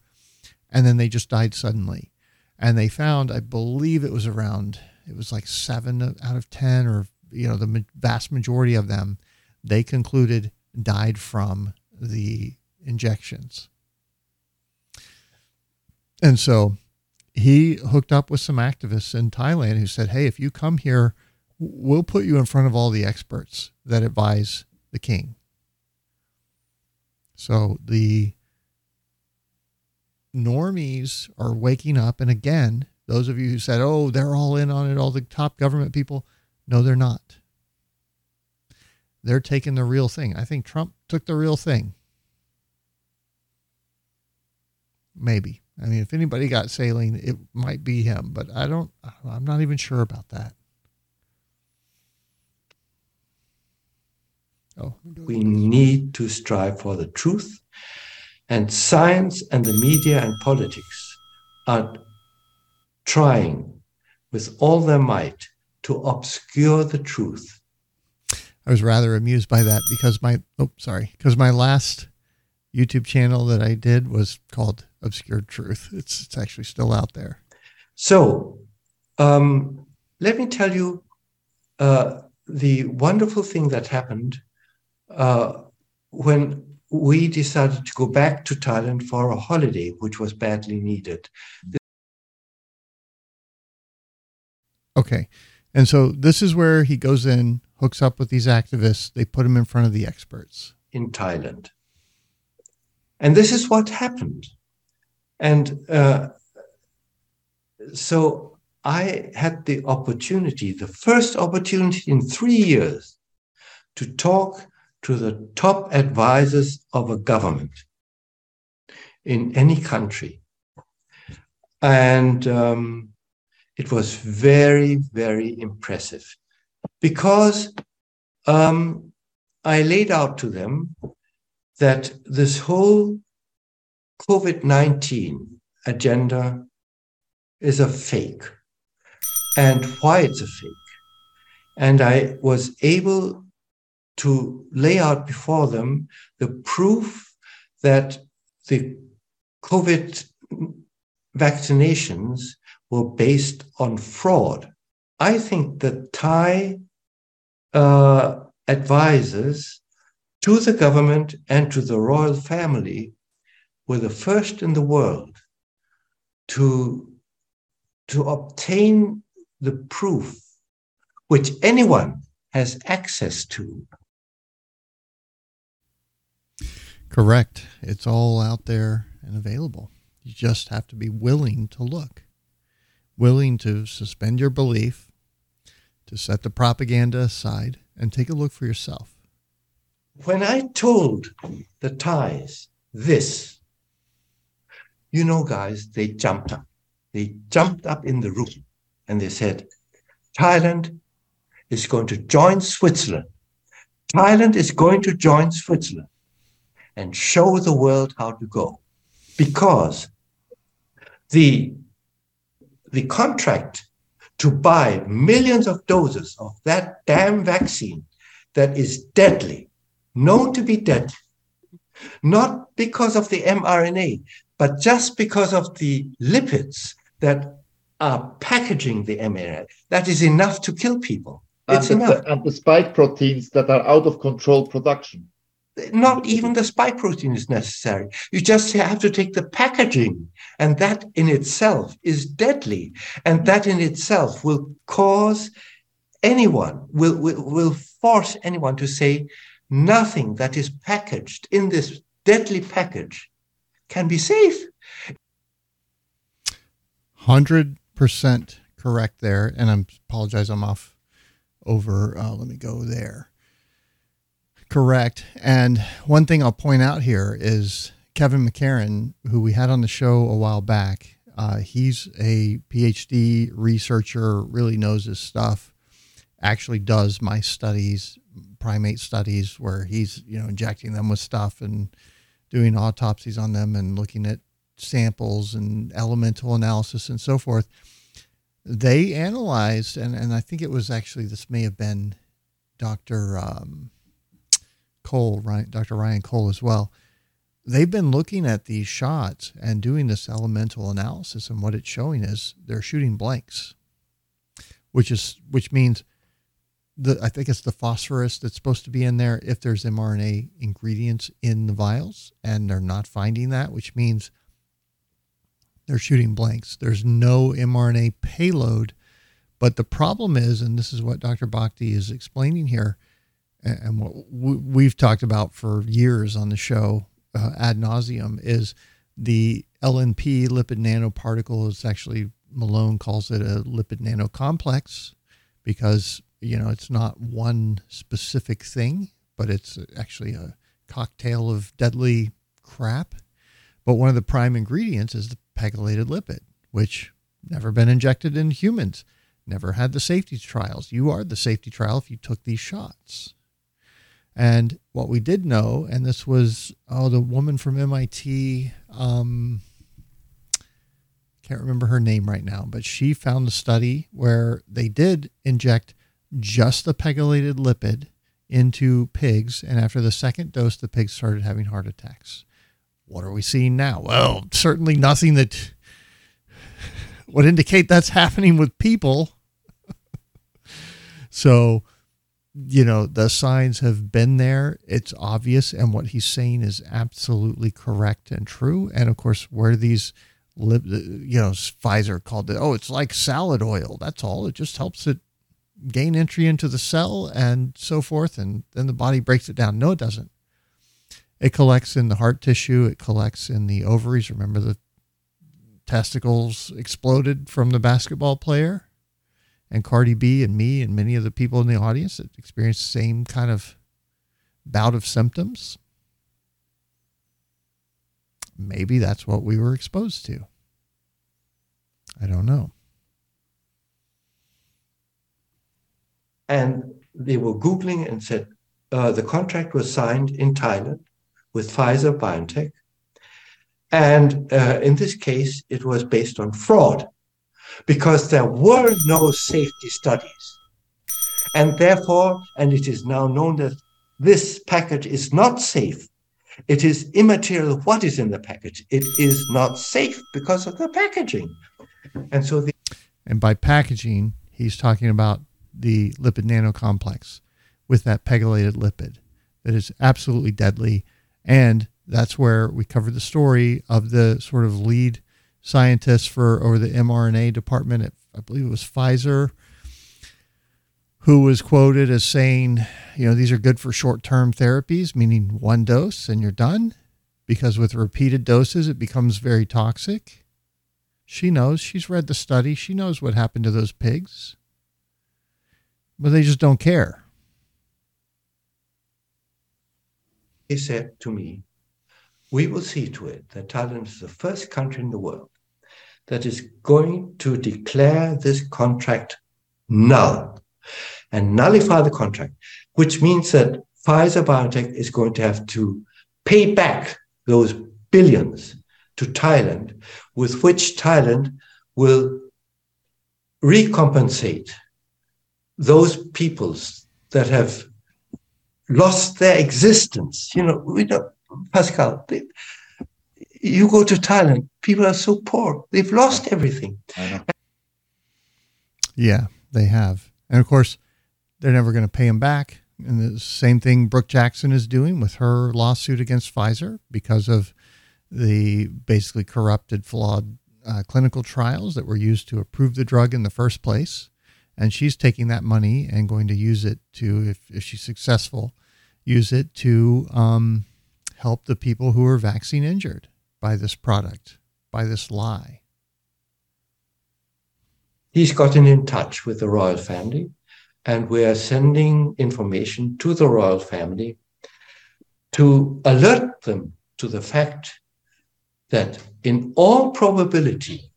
And then they just died suddenly. And they found, I believe it was around, it was like seven out of ten, or, you know, the vast majority of them, they concluded died from the injections. And so he hooked up with some activists in Thailand who said, hey, if you come here, we'll put you in front of all the experts that advise the king. So the normies are waking up. And again, those of you who said, oh, they're all in on it, all the top government people. No, they're not. They're taking the real thing. I think Trump took the real thing. Maybe. I mean, if anybody got saline, it might be him, but I don't, I'm not even sure about that. Oh, we need to strive for the truth, and science and the media and politics are trying with all their might to obscure the truth. I was rather amused by that because my, oh, sorry, because my last YouTube channel that I did was called Obscured Truth. It's it's actually still out there. So um, let me tell you uh, the wonderful thing that happened uh, when we decided to go back to Thailand for a holiday, which was badly needed. Okay. And so this is where he goes in, hooks up with these activists. They put him in front of the experts. In Thailand. And this is what happened. And uh, so I had the opportunity, the first opportunity in three years, to talk to the top advisors of a government in any country. And um, it was very, very impressive because um, I laid out to them that this whole COVID nineteen agenda is a fake and why it's a fake. And I was able to lay out before them the proof that the COVID vaccinations were based on fraud. I think that Thai uh, advisors to the government and to the royal family were the first in the world to, to obtain the proof which anyone has access to. Correct. It's all out there and available. You just have to be willing to look, willing to suspend your belief, to set the propaganda aside and take a look for yourself. When I told the Thais this, you know, guys, they jumped up. They jumped up in the room and they said, Thailand is going to join Switzerland. Thailand is going to join Switzerland and show the world how to go. Because the, the contract to buy millions of doses of that damn vaccine that is deadly, known to be deadly, not because of the mRNA, but just because of the lipids that are packaging the mRNA, that is enough to kill people. It's and, enough. The, and the spike proteins that are out of control production. Not even the spike protein is necessary. You just have to take the packaging, and that in itself is deadly. And that in itself will cause anyone, will, will, will force anyone to say nothing that is packaged in this deadly package can be safe. one hundred percent correct there. And I apologize, I'm off over. Uh, let me go there. Correct. And one thing I'll point out here is Kevin McCarran, who we had on the show a while back. Uh, he's a PhD researcher, really knows his stuff, actually does my studies, primate studies, where he's, you know, injecting them with stuff and doing autopsies on them and looking at samples and elemental analysis and so forth. They analyzed, and, and I think it was actually, this may have been Doctor Um, Cole, Doctor Ryan Cole as well. They've been looking at these shots and doing this elemental analysis, and what it's showing is they're shooting blanks, which is which means the I think it's the phosphorus that's supposed to be in there if there's mRNA ingredients in the vials, and they're not finding that, which means they're shooting blanks. There's no mRNA payload, but the problem is, and this is what Doctor Bhakti is explaining here, and what we've talked about for years on the show uh, ad nauseum, is the L N P, lipid nanoparticle. It's actually, Malone calls it a lipid nanocomplex because, you know, it's not one specific thing, but it's actually a cocktail of deadly crap. But one of the prime ingredients is the pegylated lipid, which never been injected in humans, never had the safety trials. You are the safety trial if you took these shots. And what we did know, and this was, oh, the woman from M I T, um, can't remember her name right now, but she found a study where they did inject just the pegylated lipid into pigs. And after the second dose, the pigs started having heart attacks. What are we seeing now? Well, certainly nothing that would indicate that's happening with people. So, you know, the signs have been there. It's obvious. And what he's saying is absolutely correct and true. And of course, where these, lip, you know, Pfizer called it, oh, it's like salad oil. That's all. It just helps it gain entry into the cell and so forth. And then the body breaks it down. No, it doesn't. It collects in the heart tissue. It collects in the ovaries. Remember, the testicles exploded from the basketball player? And Cardi B and me and many of the people in the audience that experienced the same kind of bout of symptoms? Maybe that's what we were exposed to. I don't know. And they were Googling and said, uh, the contract was signed in Thailand with Pfizer BioNTech. And uh, in this case, it was based on fraud because there were no safety studies. And therefore, and it is now known that this package is not safe. It is immaterial what is in the package. It is not safe because of the packaging. And so the and by packaging, he's talking about the lipid nanocomplex with that pegylated lipid that is absolutely deadly. And that's where we covered the story of the sort of lead scientist for or the mRNA department at, I believe it was Pfizer, who was quoted as saying, you know, these are good for short-term therapies, meaning one dose and you're done, because with repeated doses, it becomes very toxic. She knows. She's read the study. She knows what happened to those pigs. But they just don't care. He said to me, we will see to it that Thailand is the first country in the world that is going to declare this contract null and nullify the contract, which means that Pfizer BioNTech is going to have to pay back those billions to Thailand, with which Thailand will recompensate those peoples that have lost their existence. You know, we know, Pascal, they, you go to Thailand, people are so poor. They've lost everything. Yeah, they have. And of course, they're never going to pay them back. And the same thing Brooke Jackson is doing with her lawsuit against Pfizer because of the basically corrupted, flawed uh, clinical trials that were used to approve the drug in the first place. And she's taking that money and going to use it to, if, if she's successful, use it to um, help the people who are vaccine injured by this product, by this lie. He's gotten in touch with the royal family, and we are sending information to the royal family to alert them to the fact that in all probability,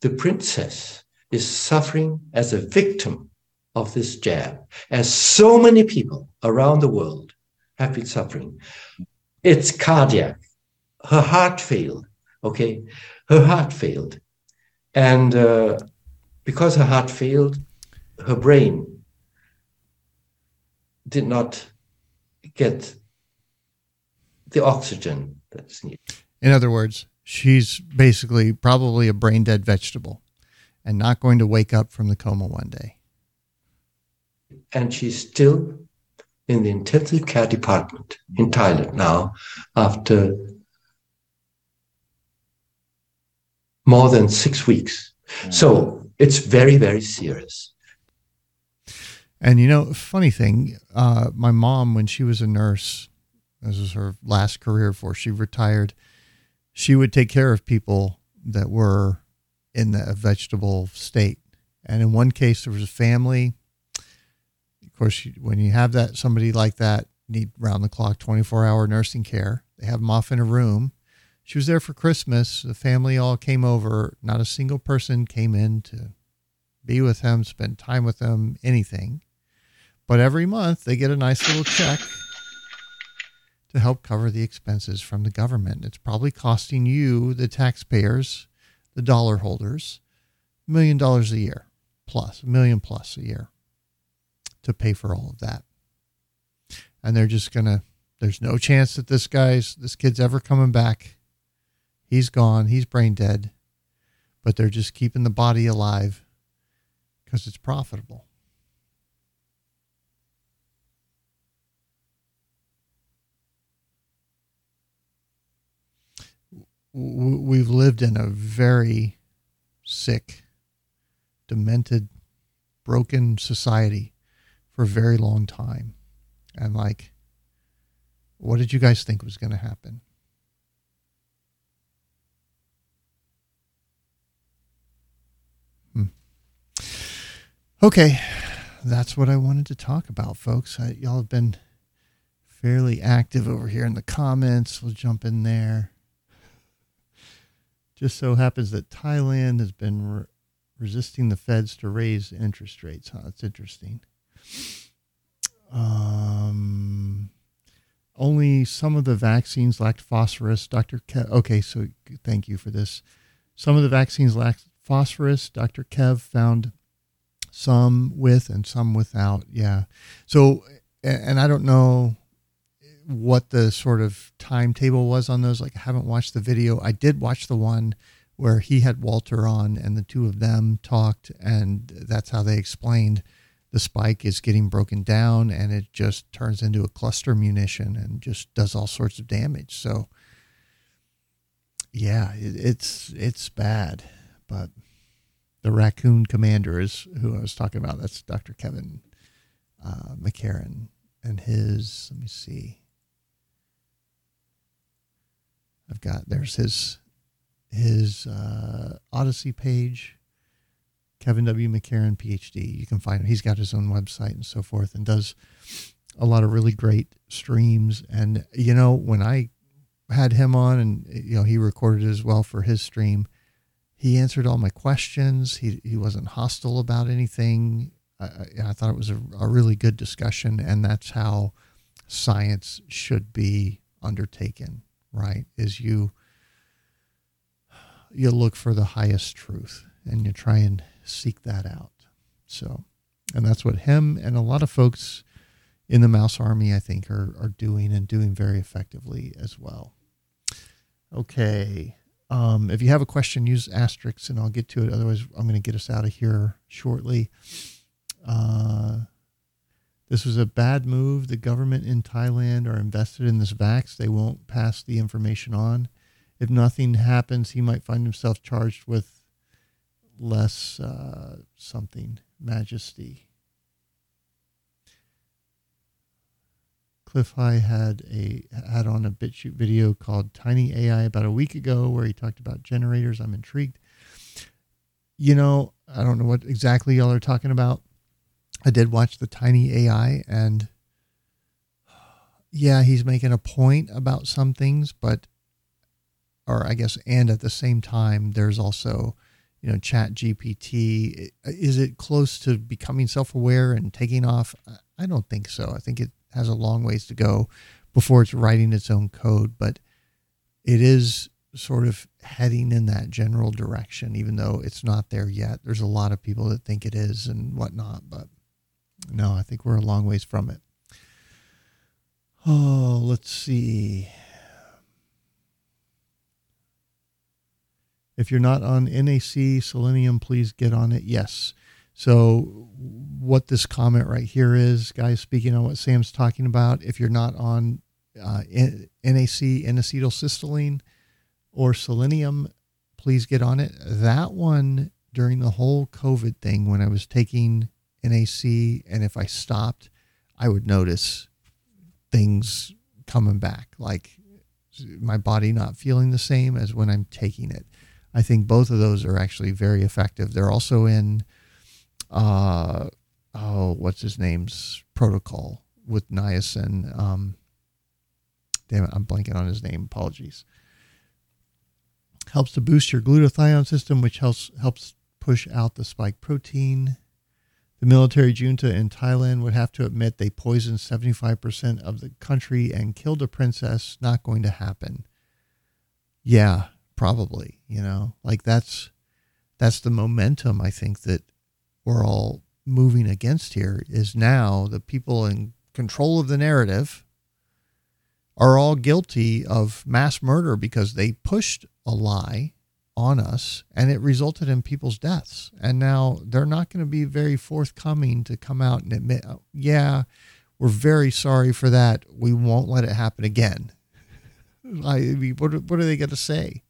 the princess is suffering as a victim of this jab, as so many people around the world have been suffering. It's cardiac. Her heart failed, okay? Her heart failed. And uh, because her heart failed, her brain did not get the oxygen that's needed. In other words, she's basically probably a brain-dead vegetable and not going to wake up from the coma one day. And she's still in the intensive care department in Thailand now after more than six weeks. Yeah. So it's very, very serious. And, you know, funny thing, uh, my mom, when she was a nurse, this was her last career before she retired, she would take care of people that were in the vegetable state. And in one case, there was a family. Of course, when you have that, somebody like that need round the clock, twenty-four hour nursing care. They have them off in a room. She was there for Christmas. The family all came over. Not a single person came in to be with them, spend time with them, anything. But every month they get a nice little check to help cover the expenses from the government. It's probably costing you, the taxpayers, the dollar holders, a million dollars a year plus, a million plus a year to pay for all of that. And they're just going to, there's no chance that this guy's, this kid's ever coming back. He's gone. He's brain dead, but they're just keeping the body alive because it's profitable. We've lived in a very sick, demented, broken society for a very long time. And like, what did you guys think was going to happen? Hmm. Okay. That's what I wanted to talk about, folks. I, y'all have been fairly active over here in the comments. We'll jump in there. Just so happens that Thailand has been re- resisting the feds to raise interest rates. Huh? That's interesting. Um, only some of the vaccines lacked phosphorus. Doctor Kev. Okay, so thank you for this. Some of the vaccines lacked phosphorus. Doctor Kev found some with and some without. Yeah. So, and I don't know what the sort of timetable was on those. Like, I haven't watched the video. I did watch the one where he had Walter on and the two of them talked, and that's how they explained the spike is getting broken down and it just turns into a cluster munition and just does all sorts of damage. So yeah, it's, it's bad, but the raccoon commander is who I was talking about. That's Doctor Kevin uh, McCarran and his, let me see. I've got, there's his, his uh, Odyssey page, Kevin W. McCarran, PhD. You can find him. He's got his own website and so forth and does a lot of really great streams. And, you know, when I had him on and, you know, he recorded as well for his stream, he answered all my questions. He he wasn't hostile about anything. I, I thought it was a, a really good discussion, and that's how science should be undertaken, right? Is you you look for the highest truth and you try and seek that out. So, and that's what him and a lot of folks in the Mouse Army, I think, are are doing and doing very effectively as well. Okay. Um, if you have a question, use asterisks and I'll get to it. Otherwise, I'm going to get us out of here shortly. Uh, this was a bad move. The government in Thailand are invested in this vax. They won't pass the information on. If nothing happens, he might find himself charged with less uh, something, majesty. Cliff High had a had on a BitChute video called Tiny A I about a week ago where he talked about generators. I'm intrigued. You know, I don't know what exactly y'all are talking about. I did watch the Tiny A I, and yeah, he's making a point about some things, but, or I guess, and at the same time, there's also, you know, Chat G P T. Is it close to becoming self-aware and taking off? I don't think so. I think it has a long ways to go before it's writing its own code, but it is sort of heading in that general direction, even though it's not there yet. There's a lot of people that think it is and whatnot, but no, I think we're a long ways from it. Oh, let's see. If you're not on N A C Selenium, please get on it. Yes. So what this comment right here is, guys, speaking on what Sam's talking about, if you're not on uh, N- NAC, N-acetylcysteine, or selenium, please get on it. That one, during the whole COVID thing, when I was taking N A C, and if I stopped, I would notice things coming back, like my body not feeling the same as when I'm taking it. I think both of those are actually very effective. They're also in... Uh, oh, what's his name's protocol with niacin? Um, damn it, I'm blanking on his name. Apologies. Helps to boost your glutathione system, which helps helps push out the spike protein. The military junta in Thailand would have to admit they poisoned seventy-five percent of the country and killed a princess. Not going to happen. Yeah, probably. You know, like that's that's the momentum, I think, that we're all moving against here, is now the people in control of the narrative are all guilty of mass murder because they pushed a lie on us and it resulted in people's deaths. And now they're not going to be very forthcoming to come out and admit, oh, yeah, we're very sorry for that. We won't let it happen again. I mean, what, what are they going to say?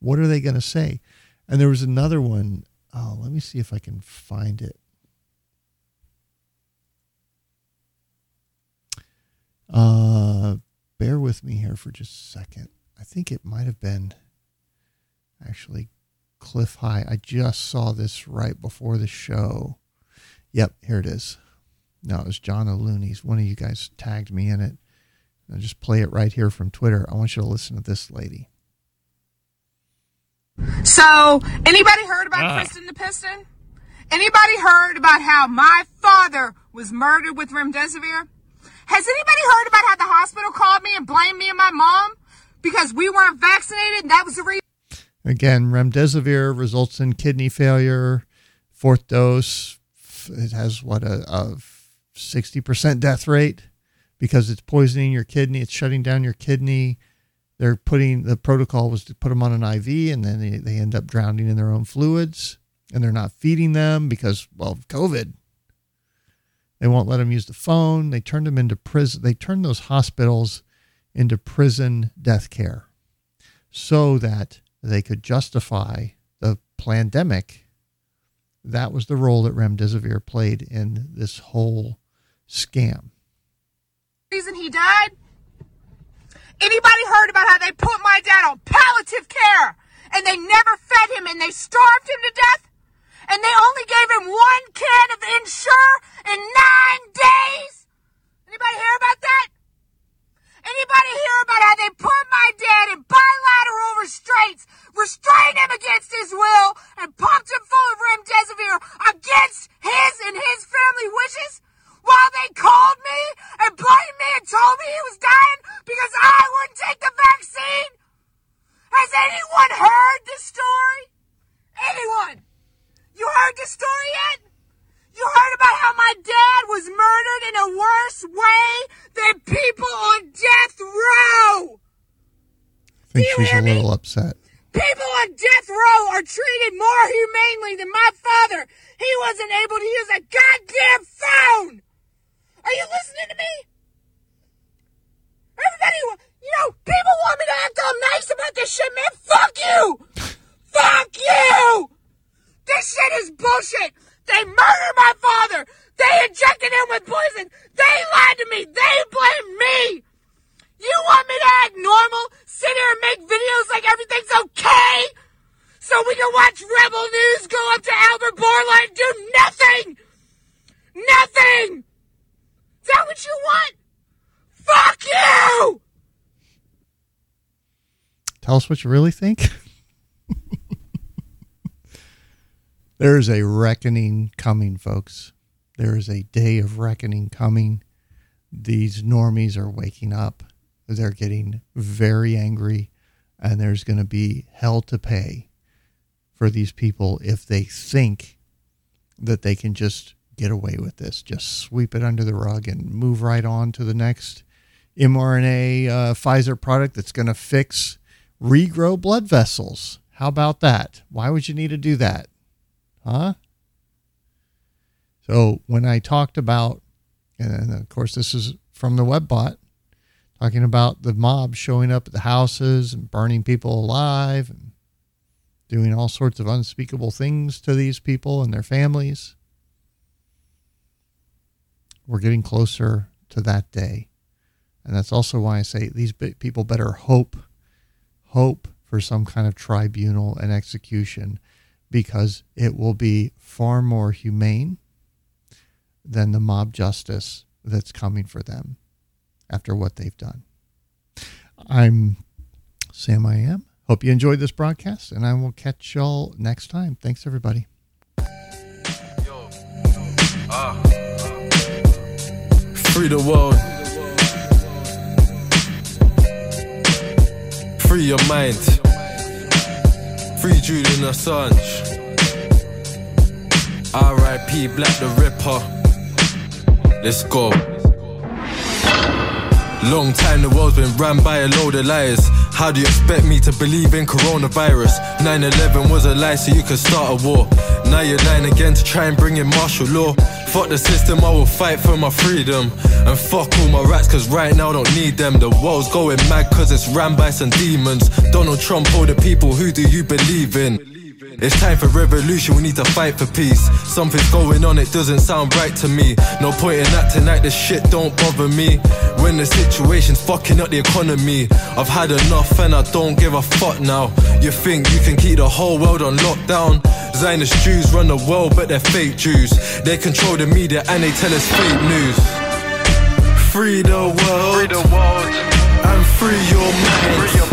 What are they going to say? And there was another one. Oh, let me see if I can find it. Uh, bear with me here for just a second. I think it might have been actually Cliff High. I just saw this right before the show. Yep, here it is. No, it was John O'Looney's. One of you guys tagged me in it. I'll just play it right here from Twitter. I want you to listen to this lady. So, anybody heard about ah. Kristen the Piston? Anybody heard about how my father was murdered with Remdesivir? Has anybody heard about how the hospital called me and blamed me and my mom because we weren't vaccinated? And that was the reason. Again, Remdesivir results in kidney failure. Fourth dose, it has what, a, a sixty percent death rate because it's poisoning your kidney. It's shutting down your kidney. They're putting, the protocol was to put them on an I V, and then they, they end up drowning in their own fluids, and they're not feeding them because, well, COVID. They won't let them use the phone. They turned them into prison. They turned those hospitals into prison death care so that they could justify the pandemic. That was the role that Remdesivir played in this whole scam. The reason he died? Anybody heard about how they put my dad on palliative care and they never fed him and they starved him to death? And they only gave him one can of Ensure in nine days? Anybody hear about that? Anybody hear about how they put my dad in bilateral restraints, restrained him against his will, and pumped him full of Remdesivir against his and his family wishes? While they called me and blamed me and told me he was dying because I wouldn't take the vaccine? Has anyone heard this story? Anyone? You heard the story yet? You heard about how my dad was murdered in a worse way than people on death row. I think she's a little upset. People on death row are treated more humanely than my father. He wasn't able to use a goddamn phone. Are you listening to me? Everybody, you know, people want me to act all nice about this shit, man. Fuck you. Fuck you. This shit is bullshit. They murdered my father. They injected him with poison. They lied to me. They blamed me. You want me to act normal? Sit here and make videos like everything's okay? So we can watch Rebel News go up to Albert Bourla and do nothing? Nothing! Is that what you want? Fuck you! Tell us what you really think. There is a reckoning coming, folks. There is a day of reckoning coming. These normies are waking up. They're getting very angry, and there's going to be hell to pay for these people if they think that they can just get away with this, just sweep it under the rug and move right on to the next mRNA uh, Pfizer product that's going to fix, regrow blood vessels. How about that? Why would you need to do that? Huh? So when I talked about, and of course this is from the WebBot, talking about the mob showing up at the houses and burning people alive and doing all sorts of unspeakable things to these people and their families. We're getting closer to that day. And that's also why I say these people better hope, hope for some kind of tribunal and execution, because it will be far more humane than the mob justice that's coming for them after what they've done. I'm Sam I Am. Hope you enjoyed this broadcast, and I will catch y'all next time. Thanks, everybody. Yo. Uh. Free the world. Free your mind. Free Julian Assange. R I P Black the Ripper. Let's go. Long time the world's been ran by a load of liars. How do you expect me to believe in coronavirus? nine eleven was a lie so you could start a war. Now you're lying again to try and bring in martial law. Fuck the system, I will fight for my freedom. And fuck all my rats, cause right now I don't need them. The world's going mad cause it's ran by some demons. Donald Trump, all the people, who do you believe in? It's time for revolution, we need to fight for peace. Something's going on, it doesn't sound right to me. No point in acting like this shit don't bother me. When when the situation's fucking up the economy. I've had enough and I don't give a fuck now. You think you can keep the whole world on lockdown? Zionist Jews run the world, but they're fake Jews. They control the media and they tell us fake news. Free the world, free the world. And free your mind.